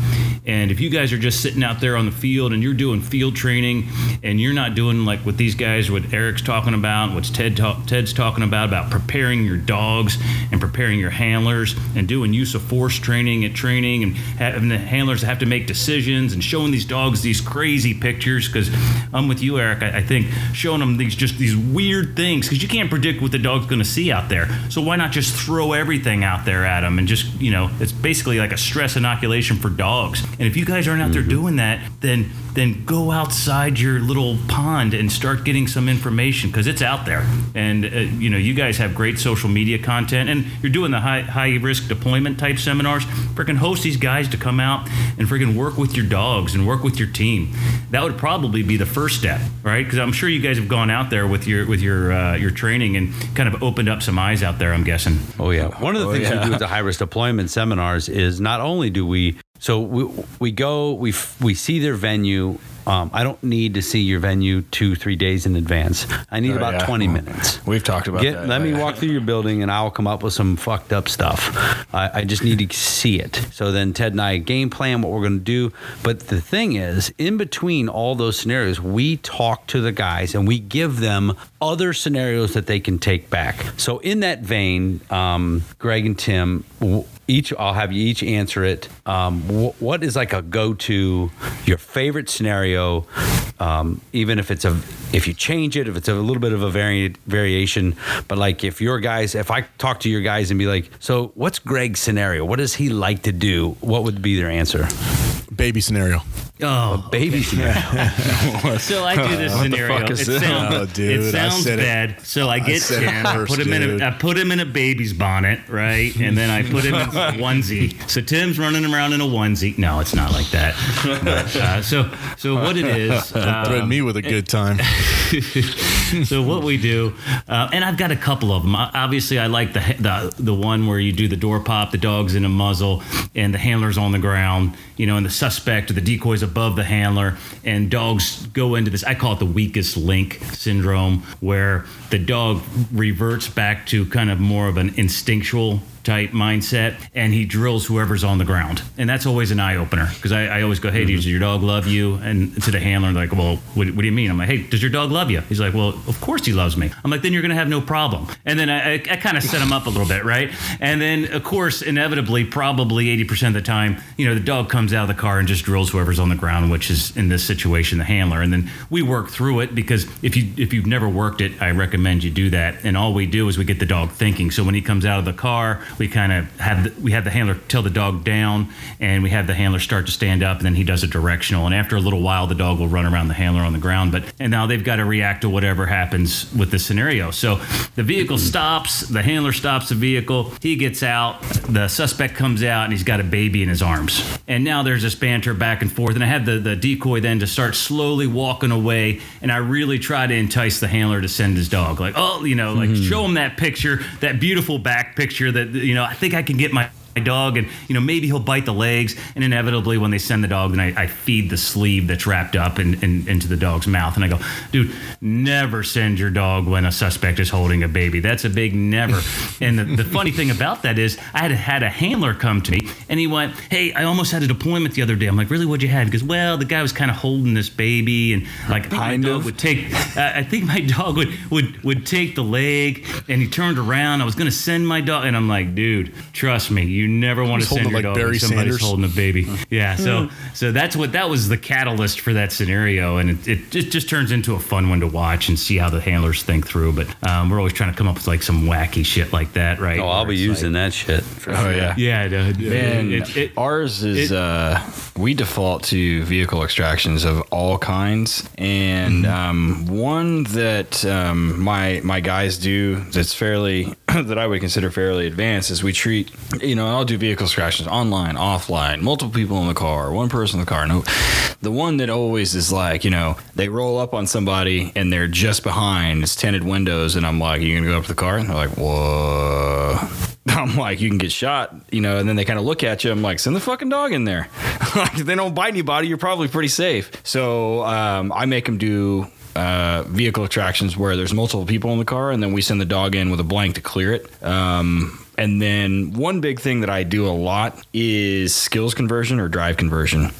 And if you guys are just sitting out there on the field and you're doing field training and you're not doing like what these guys, what Eric's talking about, what Ted ta- Ted's talking about, about preparing your dogs and preparing your handlers and doing use of force training and training and having the handlers have to make decisions and showing these dogs these crazy pictures, because I'm with you, Eric, I, I think, showing them these just these weird things, because you can't predict what the dog's going to see out there. So why not just throw everything out there at them and just, you know, it's basically like a stress inoculation for dogs. And if you guys aren't out there mm-hmm. doing that, then then go outside your little pond and start getting some information, because it's out there. And, uh, you know, you guys have great social media content, and you're doing the high, high risk deployment type seminars. Freaking host these guys to come out and freaking work with your dogs and work with your team. That would probably be the first step, right? Because I'm sure you guys have gone out there with your with your uh, your training and kind of opened up some eyes out there, I'm guessing. Oh, yeah. One of the oh, things yeah. we do at the high risk deployment seminars is not only do we So we we go, we we see their venue. Um, I don't need to see your venue two, three days in advance. I need oh, about yeah. twenty minutes. We've talked about Get, that. Let me yeah. walk through your building and I'll come up with some fucked up stuff. I, I just need to see it. So then Ted and I game plan what we're going to do. But the thing is, in between all those scenarios, we talk to the guys and we give them other scenarios that they can take back. So in that vein, um, Greg and Tim, w- Each, I'll have you each answer it. Um, wh- what is like a go-to, your favorite scenario, um, even if it's a, if you change it, if it's a little bit of a vari- variation, but like if your guys, if I talk to your guys and be like, so what's Greg's scenario? What does he like to do? What would be their answer? Baby scenario. Oh, a baby okay. scenario. So I do this uh, scenario. What the fuck is it this? Sounds, oh, dude, it sounds bad. It. So I get I him, I put him in a, I put him in a baby's bonnet, right? And then I put him in a onesie. So Tim's running around in a onesie. No, it's not like that. But, uh, so so what it is. Don't um, threaten me with a good time. So what we do, uh, and I've got a couple of them. Obviously, I like the, the the one where you do the door pop, the dog's in a muzzle, and the handler's on the ground, you know, and the suspect or the decoy's above the handler, and dogs go into this, I call it the weakest link syndrome, where the dog reverts back to kind of more of an instinctual type mindset, and he drills whoever's on the ground. And that's always an eye-opener, because I, I always go, hey, mm-hmm. does your dog love you? And to the handler, like, well, what, what do you mean? I'm like, hey, does your dog love you? He's like, well, of course he loves me. I'm like, then you're going to have no problem. And then I, I, I kind of set him up a little bit, right? And then, of course, inevitably, probably eighty percent of the time, you know, the dog comes out of the car and just drills whoever's on the ground, which is, in this situation, the handler. And then we work through it, because if, you, if you've never worked it, I recommend you do that. And all we do is we get the dog thinking. So when he comes out of the car, we kind of have the, we have the handler tell the dog down, and we have the handler start to stand up, and then he does a directional. And after a little while, the dog will run around the handler on the ground. But and now they've got to react to whatever happens with the scenario. So the vehicle stops, the handler stops the vehicle, he gets out, the suspect comes out, and he's got a baby in his arms. And now there's this banter back and forth. And I have the, the decoy then to start slowly walking away, and I really try to entice the handler to send his dog. Like, oh, you know, like mm-hmm. show him that picture, that beautiful back picture that, you know, I think I can get my dog, and you know, maybe he'll bite the legs. And inevitably, when they send the dog, then I, I feed the sleeve that's wrapped up in, in, into the dog's mouth, and I go, dude, never send your dog when a suspect is holding a baby. That's a big never. And the, the funny thing about that is, I had had a handler come to me, and he went, hey, I almost had a deployment the other day. I'm like, really, what'd you have? He goes, well, the guy was kind of holding this baby, and like, I think my dog would take, uh, I think my dog would, would would take the leg, and he turned around. I was gonna send my dog, and I'm like, dude, trust me, you never want to send your like dog Barry when somebody's Sanders. Holding a baby. Yeah, so so that's what that was the catalyst for that scenario, and it, it, it just turns into a fun one to watch and see how the handlers think through. But um, we're always trying to come up with like some wacky shit like that, right? Oh, I'll be using like, that shit. For oh sure. yeah, yeah, no, man. It, it, ours is it, uh, we default to vehicle extractions of all kinds, and um, one that um, my my guys do that's fairly that I would consider fairly advanced is we treat you know. I'll do vehicle scratches online, offline, multiple people in the car, one person in the car. No, the one that always is like, you know, they roll up on somebody and they're just behind. It's tinted windows, and I'm like, "Are you gonna go up to the car?" And they're like, "Whoa." I'm like, you can get shot, you know, and then they kind of look at you. I'm like, send the fucking dog in there. Like, if they don't bite anybody, you're probably pretty safe. So um, I make them do uh, vehicle extractions where there's multiple people in the car, and then we send the dog in with a blank to clear it. Um, and then one big thing that I do a lot is skills conversion or drive conversion.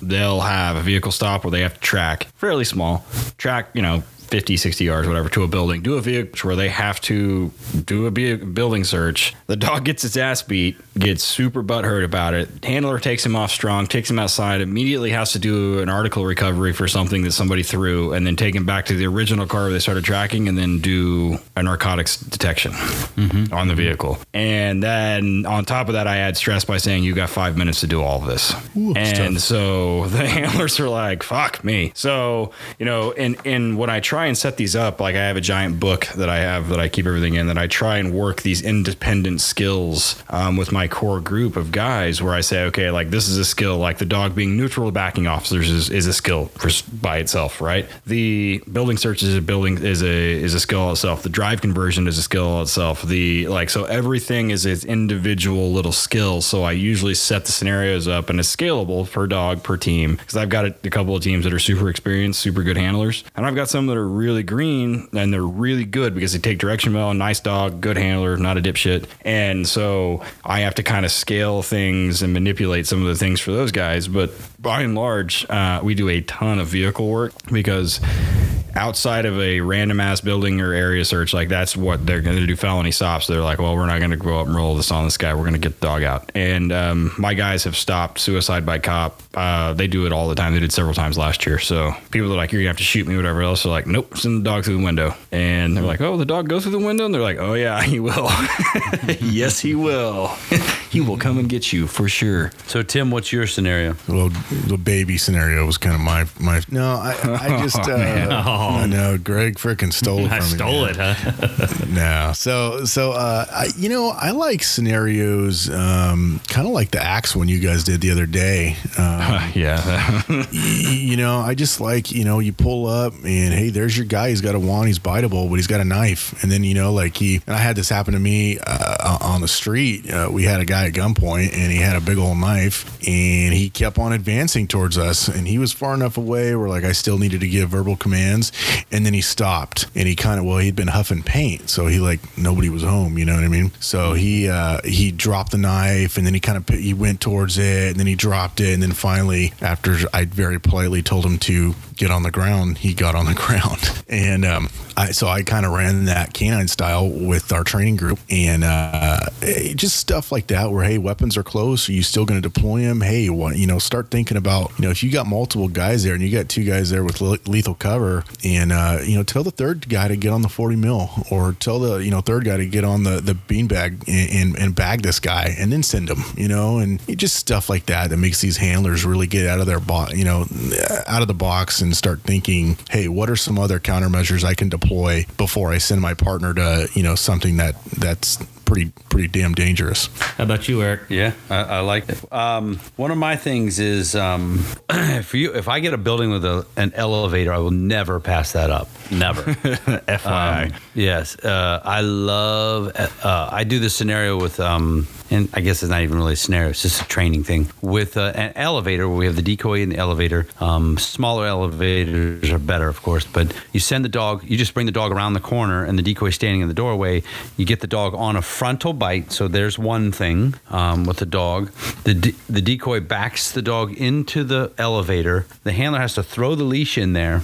They'll have a vehicle stop where they have to track fairly small, track, you know, fifty, sixty yards, whatever, to a building, do a vehicle where they have to do a building search. The dog gets its ass beat, gets super butthurt about it. Handler takes him off strong, takes him outside, immediately has to do an article recovery for something that somebody threw, and then take him back to the original car where they started tracking, and then do a narcotics detection mm-hmm. on the vehicle. And then on top of that, I add stress by saying, you got five minutes to do all of this. Ooh, and so the handlers are like, fuck me. So, you know, and, and what I try and set these up, like I have a giant book that I have that I keep everything in, that I try and work these independent skills um, with my core group of guys, where I say, okay, like this is a skill, like the dog being neutral to backing officers is, is a skill for, by itself, right? The building search is a building is a is a skill itself. The drive conversion is a skill itself. The like so everything is its individual little skill. So I usually set the scenarios up, and it's scalable per dog, per team, because I've got a, a couple of teams that are super experienced, super good handlers, and I've got some that are really green, and they're really good because they take direction well, nice dog, good handler, not a dipshit. And so I have to kind of scale things and manipulate some of the things for those guys. But by and large, uh, we do a ton of vehicle work, because outside of a random ass building or area search, like that's what they're going to do, felony stops. They're like, well, we're not going to grow up and roll this on this guy. We're going to get the dog out. And um, my guys have stopped suicide by cop. Uh, they do it all the time. They did several times last year. So people are like, you're going to have to shoot me, whatever else. They're like, nope, send the dog through the window. And they're like, oh, the dog goes through the window? And they're like, oh, yeah, he will. Yes, he will. He will come and get you for sure. So, Tim, what's your scenario? Well, the baby scenario was kind of my... my no, I, I just... Uh, oh, I oh, know Greg freaking stole it from I me. I stole man. It, huh? No. So, so uh, I, you know, I like scenarios um, kind of like the axe one you guys did the other day. Um, yeah. You know, I just like, you know, you pull up and, hey, there's your guy. He's got a wand. He's biteable, but he's got a knife. And then, you know, like he, and I had this happen to me uh, on the street. Uh, we had a guy at gunpoint, and he had a big old knife, and he kept on advancing towards us. And he was far enough away where, like, I still needed to give verbal commands. And then he stopped, and he kind of, well, he'd been huffing paint. So he like, nobody was home, you know what I mean? So he, uh, he dropped the knife, and then he kind of, he went towards it, and then he dropped it. And then finally, after I very politely told him to get on the ground, he got on the ground. And um, I, so I kind of ran that canine style with our training group, and uh, just stuff like that where, hey, weapons are close. Are you still going to deploy them? Hey, what, you know, start thinking about, you know, if you got multiple guys there and you got two guys there with le- lethal cover, and, uh, you know, tell the third guy to get on the forty mil, or tell the, you know, third guy to get on the, the beanbag and, and, and bag this guy and then send him, you know, and just stuff like that that makes these handlers really get out of their box, you know, out of the box and start thinking, hey, what are some other countermeasures I can deploy before I send my partner to, you know, something that that's pretty pretty damn dangerous. How about you, Eric? Yeah, I, I like it. Um, one of my things is um, if you if I get a building with a, an elevator, I will never pass that up. Never. F Y I. Um, yes, uh, I love. Uh, I do this scenario with, um, and I guess it's not even really a scenario. It's just a training thing with uh, an elevator where we have the decoy in the elevator. Um, smaller elevators are better, of course, but you send the dog. You just bring the dog around the corner, and the decoy standing in the doorway. You get the dog on a frontal bite, so there's one thing um, with the dog. The de- the decoy backs the dog into the elevator. The handler has to throw the leash in there.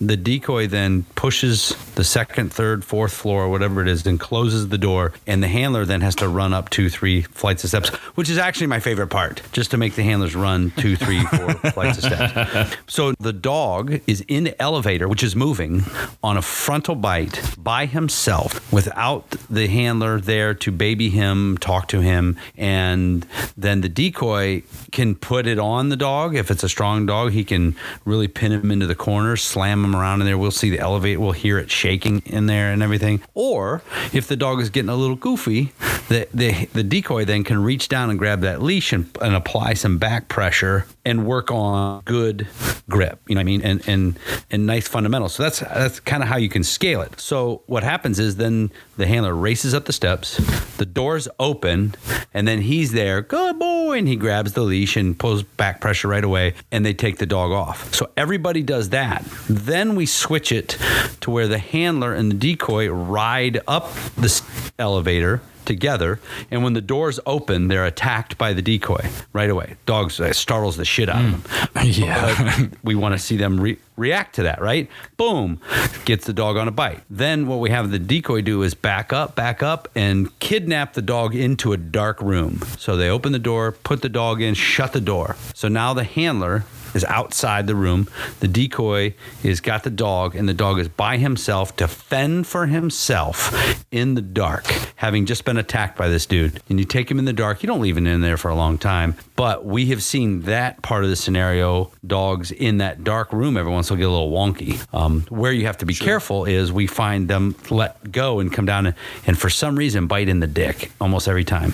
The decoy then pushes the second, third, fourth floor, whatever it is, then closes the door, and the handler then has to run up two, three flights of steps, which is actually my favorite part, just to make the handlers run two, three, four flights of steps. So the dog is in the elevator, which is moving, on a frontal bite by himself without the handler there to baby him, talk to him, and then the decoy can put it on the dog. If it's a strong dog, he can really pin him into the corner, slam him around in there. We'll see the elevator, we'll hear it shaking in there and everything. Or if the dog is getting a little goofy, the the, the decoy then can reach down and grab that leash and, and apply some back pressure and work on good grip, you know what I mean, and and and nice fundamentals. So that's that's kind of how you can scale it. So what happens is then the handler races up the steps, the door's open, and then he's there, good boy, and he grabs the leash and pulls back pressure right away, and they take the dog off. So everybody does that. Then we switch it to where the handler and the decoy ride up the elevator together, and when the doors open, they're attacked by the decoy right away. Dogs uh, startles the shit out of them. Yeah, we want to see them re- react to that, right? Boom, gets the dog on a bite. Then what we have the decoy do is back up, back up, and kidnap the dog into a dark room. So they open the door, put the dog in, shut the door. So now the handler is outside the room. The decoy is got the dog, and the dog is by himself to fend for himself in the dark, having just been attacked by this dude. And you take him in the dark. You don't leave him in there for a long time. But we have seen that part of the scenario. Dogs in that dark room every once in a while get a little wonky. Um, where you have to be sure. careful is we find them let go and come down and, and for some reason bite in the dick almost every time.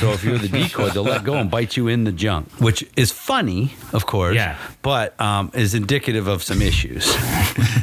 So if you're the decoy, they'll let go and bite you in the junk, which is funny, of course, yeah. but um, is indicative of some issues,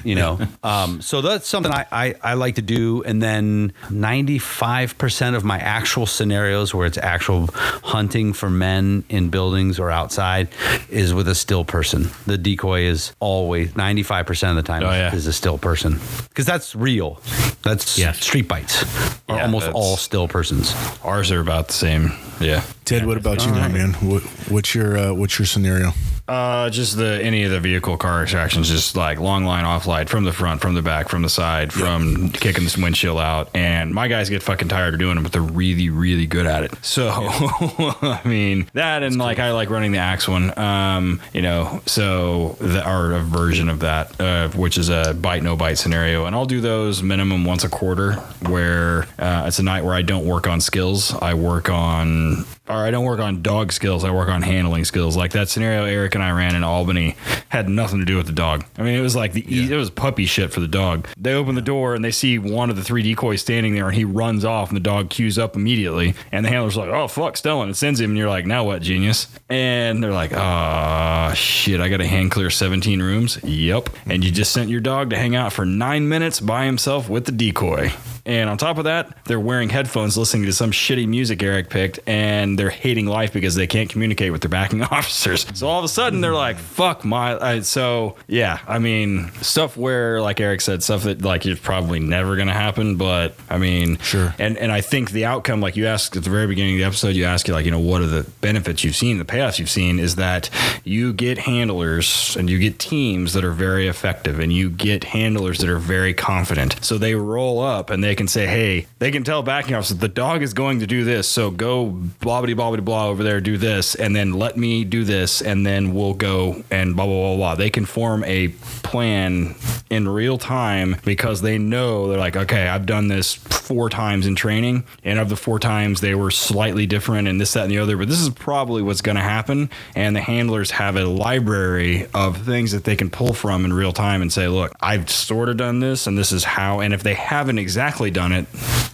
you know. Um, so that's something I, I, I like to do. And then ninety-five percent of my actual scenarios where it's actual hunting for men in buildings or outside is with a still person. The decoy is always, ninety-five percent of the time, oh, yeah. is a still person. Because that's real. That's yeah. street bites. Are yeah, almost all still persons. Ours are about the same. Yeah. Ted, what about you, right. man? What, what's your uh, what's your scenario? Uh, just the any of the vehicle car extractions, just like long line, off line, from the front, from the back, from the side, from yep. kicking the windshield out. And my guys get fucking tired of doing them, but they're really, really good at it. So, yeah. I mean, that and That's like cool. I like running the axe one, um, you know, so the, or a version of that, uh, which is a bite, no bite scenario. And I'll do those minimum once a quarter where uh, it's a night where I don't work on skills. I work on... Or I don't work on dog skills. I work on handling skills. Like that scenario Eric and I ran in Albany had nothing to do with the dog. I mean, it was like the yeah. it was puppy shit for the dog. They open the door and they see one of the three decoys standing there, and he runs off, and the dog cues up immediately. And the handler's like, "Oh fuck, Stellan!" and sends him. And you're like, "Now what, genius?" And they're like, "Ah shit, I got to hand clear seventeen rooms." Yep. And you just sent your dog to hang out for nine minutes by himself with the decoy. And on top of that, they're wearing headphones, listening to some shitty music Eric picked, and and they're hating life because they can't communicate with their backing officers. So all of a sudden they're like, fuck my, I, so yeah, I mean, stuff where, like Eric said, stuff that like is probably never going to happen, but I mean, sure. And, and I think the outcome, like you asked at the very beginning of the episode, you asked you like, you know, what are the benefits you've seen, the payoffs you've seen, is that you get handlers and you get teams that are very effective and you get handlers that are very confident. So they roll up and they can say, hey, they can tell backing officers the dog is going to do this. So go blah, blah, blah, blah, blah over there, do this. And then let me do this. And then we'll go and blah, blah, blah, blah. They can form a plan in real time because they know they're like, okay, I've done this four times in training. And of the four times they were slightly different and this, that, and the other, but this is probably what's going to happen. And the handlers have a library of things that they can pull from in real time and say, look, I've sort of done this and this is how, and if they haven't exactly done it,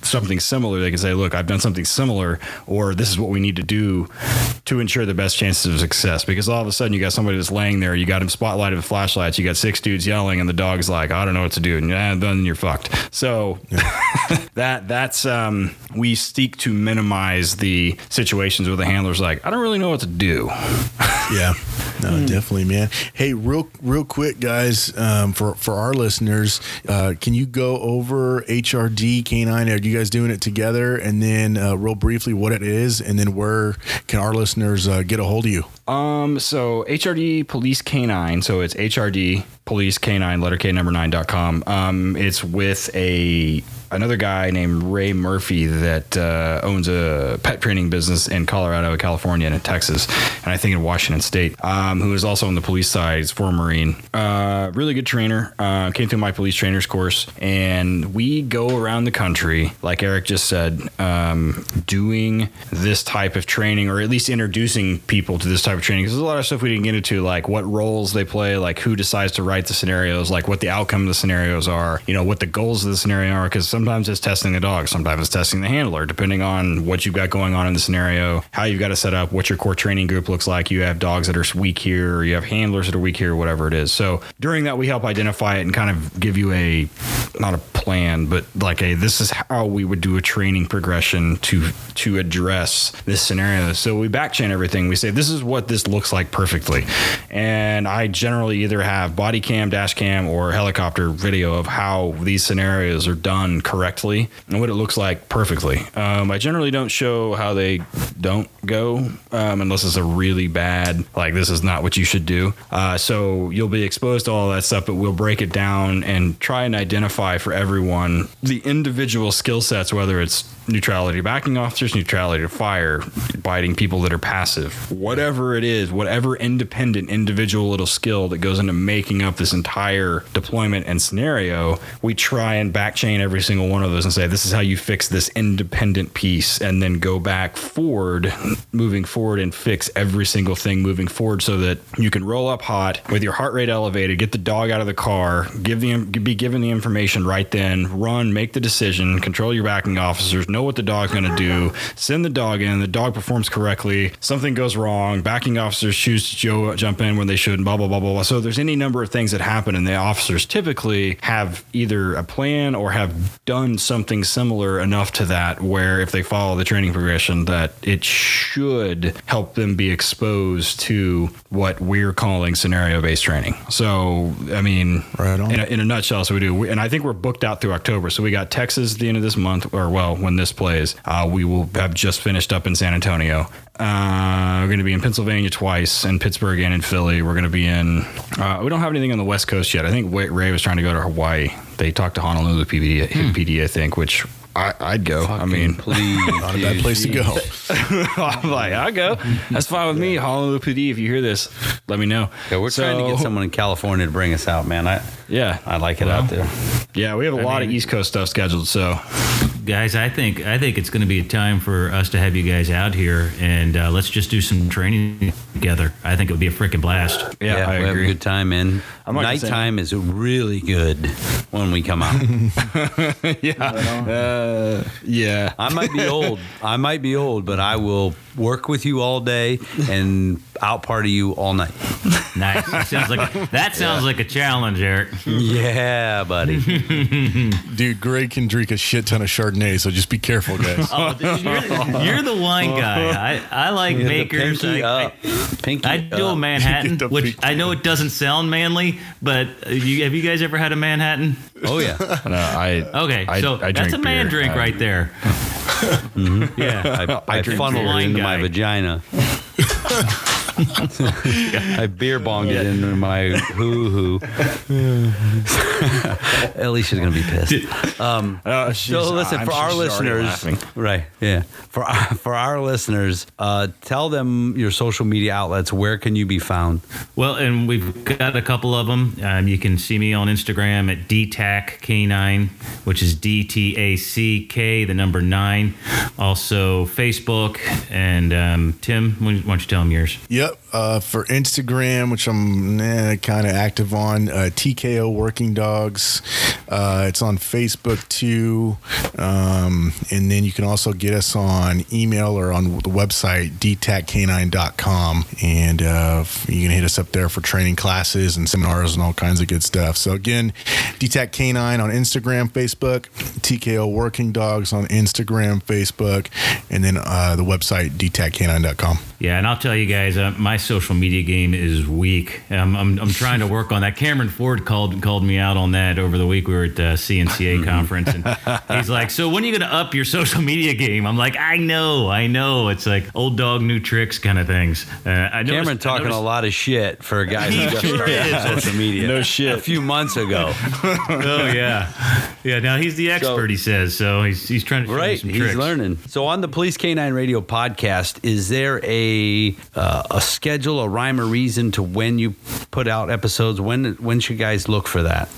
something similar, they can say, look, I've done something similar, or this is what we need to do to ensure the best chances of success. Because all of a sudden you got somebody that's laying there, you got him spotlighted with flashlights, you got six dudes yelling, and the dog's like, I don't know what to do. And eh, then you're fucked. So yeah. that that's, um, we seek to minimize the situations where the handler's like, I don't really know what to do. Yeah, no, mm. definitely, man. Hey, real, real quick guys, um, for, for our listeners, uh, can you go over H R D Canine? Are you guys doing it together? And then uh, real briefly what it is, and then where can our listeners uh, get a hold of you? Um, so H R D Police Canine. So it's H R D Police Canine, letter K number nine dot com. Um, it's with a... another guy named Ray Murphy that uh, owns a pet training business in Colorado, California, and in Texas, and I think in Washington State, um, who is also on the police side. He's a former Marine. Uh, really good trainer. Uh, came through my police trainers course, and we go around the country, like Eric just said, um, doing this type of training, or at least introducing people to this type of training. Because there's a lot of stuff we didn't get into, like what roles they play, like who decides to write the scenarios, like what the outcome of the scenarios are, you know, what the goals of the scenario are, because sometimes it's testing the dog, sometimes it's testing the handler, depending on what you've got going on in the scenario, how you've got to set up, what your core training group looks like. You have dogs that are weak here, or you have handlers that are weak here, whatever it is. So during that, we help identify it and kind of give you a, not a plan, but like a, this is how we would do a training progression to to address this scenario. So we backchain everything. We say, this is what this looks like perfectly. And I generally either have body cam, dash cam, or helicopter video of how these scenarios are done correctly and what it looks like perfectly. Um, I generally don't show how they don't go um, unless it's a really bad, like this is not what you should do. Uh, so you'll be exposed to all that stuff, but we'll break it down and try and identify for everyone the individual skill sets, whether it's neutrality to backing officers, neutrality to fire, biting people that are passive, whatever it is, whatever independent individual little skill that goes into making up this entire deployment and scenario. We try and backchain every single one of those and say, this is how you fix this independent piece, and then go back forward, moving forward, and fix every single thing moving forward, so that you can roll up hot with your heart rate elevated, get the dog out of the car, give them, be given the information right then, run, make the decision, control your backing officers, know what the dog's going to do, send the dog in, the dog performs correctly, something goes wrong, backing officers choose to jo- jump in when they should, blah, blah, blah, blah, blah. So there's any number of things that happen, and the officers typically have either a plan or have done something similar enough to that where if they follow the training progression that it should help them be exposed to what we're calling scenario-based training. So, I mean, right on. In, a, in a nutshell, so we do. We, and I think we're booked out through October. So we got Texas at the end of this month, or well, when this plays, uh, we will have just finished up in San Antonio. Uh, we're going to be in Pennsylvania twice, and Pittsburgh and in Philly. We're going to be in, uh, we don't have anything on the West Coast yet. I think Ray was trying to go to Hawaii. They talked to Honolulu P D, hmm. P D, I think, which I, I'd go. Fucking I mean, please, not a bad place to go. I'm like, I'll go. That's fine with yeah. me. Honolulu P D, if you hear this, let me know. Yeah, we're so, trying to get someone in California to bring us out, man. I yeah, I like it well, out there. Yeah, we have a I lot mean, of East Coast stuff scheduled, so. Guys, I think I think it's going to be a time for us to have you guys out here, and uh, let's just do some training together. I think it would be a freaking blast. Yeah, yeah I we'll agree. Have a good time, man. Nighttime is really good when we come out. yeah, uh, yeah. I might be old. I might be old, but I will work with you all day, and out party you all night. Nice. Sounds like a, that sounds yeah. like a challenge, Eric. Yeah, buddy. Dude, Greg can drink a shit ton of Chardonnay, so just be careful, guys. Oh, dude, you're, you're the wine guy. I, I like makers. Pinky I, up. I, pinky I do up. a Manhattan, which pinky. I know it doesn't sound manly, but you, have you guys ever had a Manhattan? Oh yeah. No, I. Okay, I, so I, I that's a man beer. drink I, right there. Mm-hmm. Yeah, I, I, I funneled it into guy. my vagina. I beer bonged yeah. it into my hoo hoo. Alicia's gonna be pissed. Um, uh, so listen, for our listeners, right? Yeah, for our, for our listeners, uh, tell them your social media outlets. Where can you be found? Well, and we've got a couple of them. Um, you can see me on Instagram at D T A C K nine, which is D T A C K, the number nine. Also Facebook and um, Tim. Why don't you tell them yours? Yep. Uh, for Instagram, which I'm eh, kind of active on, uh, T K O Working Dogs. Uh, it's on Facebook too. Um, and then you can also get us on email or on the website, D T A C K nine dot com. And uh, you can hit us up there for training classes and seminars and all kinds of good stuff. So again, D T A C K nine on Instagram, Facebook, T K O Working Dogs on Instagram, Facebook, and then uh, the website, D T A C K nine dot com. Yeah, and I'll tell you guys, uh, my social media game is weak. Um, I'm I'm trying to work on that. Cameron Ford called called me out on that over the week. We were at the C N C A conference, and he's like, "So when are you going to up your social media game?" I'm like, "I know, I know." It's like old dog, new tricks kind of things. Uh, I noticed, Cameron talking I noticed, a lot of shit for a guy who just started social media. No shit. A few months ago. Oh yeah, yeah. Now he's the expert. So, he says so. He's he's trying to right. Some he's tricks. learning. So on the Police Canine Radio podcast, is there a A, uh, a schedule, a rhyme or reason to when you put out episodes? When when should guys look for that?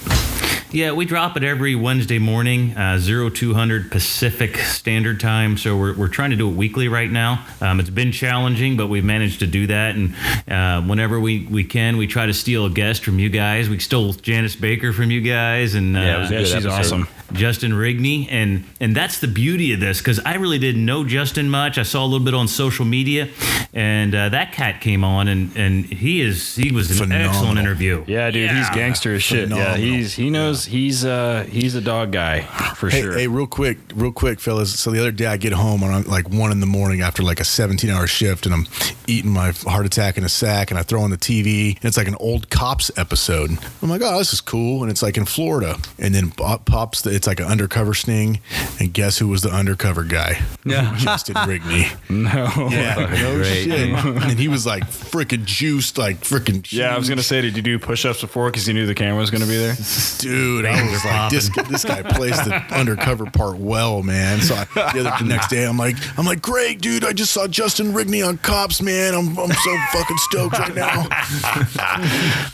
Yeah, we drop it every Wednesday morning, uh, oh two hundred Pacific Standard Time. So we're we're trying to do it weekly right now. Um, it's been challenging, but we've managed to do that. And uh, whenever we, we can, we try to steal a guest from you guys. We stole Janice Baker from you guys, and uh, yeah, was, yeah, she's episode. awesome. Justin Rigney, and and that's the beauty of this, because I really didn't know Justin much. I saw a little bit on social media, and uh, that cat came on, and, and he is he was an Phenomenal. excellent interview. Yeah, dude, yeah. he's gangster as shit. Phenomenal. Yeah, he's he knows yeah. he's uh he's a dog guy for hey, sure. Hey, real quick, real quick, fellas. So the other day I get home and I'm like one in the morning after like a seventeen hour shift, and I'm eating my heart attack in a sack, and I throw on the T V, and it's like an old Cops episode. I'm like, oh, this is cool, and it's like in Florida, and then pops the. It's like an undercover sting, and guess who was the undercover guy? Yeah, Justin Rigney. No, yeah, no Great. shit. And he was like freaking juiced, like freaking. Juiced. Yeah, I was gonna say, did you do push-ups before? Because you knew the camera was gonna be there. Dude, I was like, this, this guy plays the undercover part well, man. So I, the, other, the next day, I'm like, I'm like, Greg, dude, I just saw Justin Rigney on Cops, man. I'm I'm so fucking stoked right now.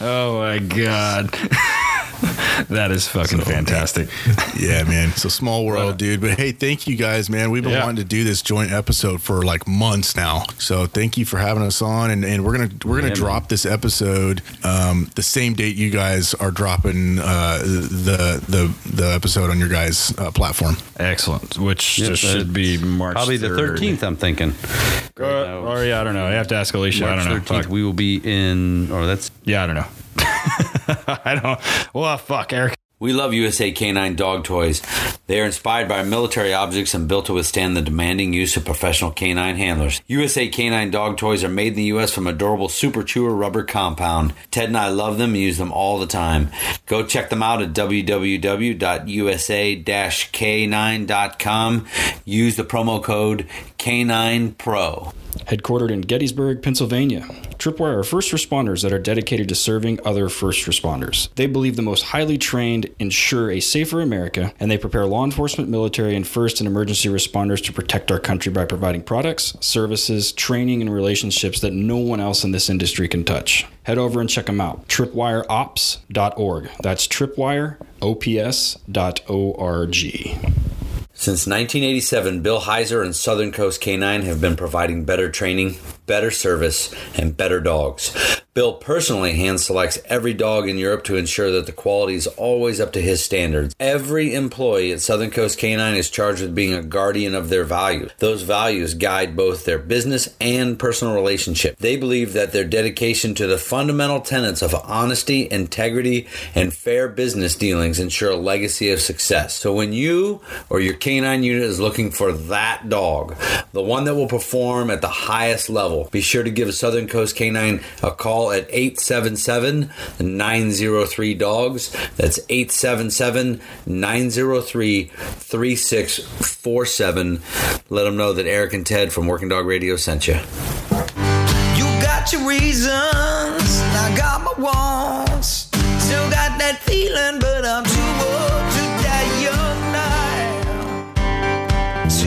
Oh my god. That is fucking so, fantastic. Yeah, man. It's a small world, dude. But hey, thank you guys, man. We've been yeah. wanting to do this joint episode for like months now. So thank you for having us on. And, and we're gonna we're gonna yeah, drop man. this episode um, the same date you guys are dropping uh, the the the episode on your guys' uh, platform. Excellent. Which yep, should be March probably the thirteenth. I'm thinking. Uh, or yeah, I don't know. I have to ask Alicia. March I don't know. thirteenth, Fuck. We will be in. Or that's yeah, I don't know. I don't. Well, fuck, Eric. We love U S A Canine dog toys. They are inspired by military objects and built to withstand the demanding use of professional canine handlers. U S A Canine dog toys are made in the U S from a durable Super Chewer rubber compound. Ted and I love them and use them all the time. Go check them out at w w w dot u s a dash k nine dot com. Use the promo code K nine Pro. Headquartered in Gettysburg, Pennsylvania, Tripwire are first responders that are dedicated to serving other first responders. They believe the most highly trained ensure a safer America, and they prepare law enforcement, military, and first and emergency responders to protect our country by providing products, services, training, and relationships that no one else in this industry can touch. Head over and check them out. tripwire ops dot org. That's tripwire ops dot org. Since nineteen eighty-seven, Bill Heiser and Southern Coast Canine have been providing better training, better service, and better dogs. Bill personally hand selects every dog in Europe to ensure that the quality is always up to his standards. Every employee at Southern Coast Canine is charged with being a guardian of their values. Those values guide both their business and personal relationship. They believe that their dedication to the fundamental tenets of honesty, integrity, and fair business dealings ensure a legacy of success. So when you or your canine unit is looking for that dog, the one that will perform at the highest level, be sure to give Southern Coast Canine a call at eight seven seven, nine oh three, D O G S. That's eight seven seven, nine oh three, three six four seven. Let them know that Eric and Ted from Working Dog Radio sent you. You got your reasons, I got my wants. Still got that feeling, but I'm too old to die young now.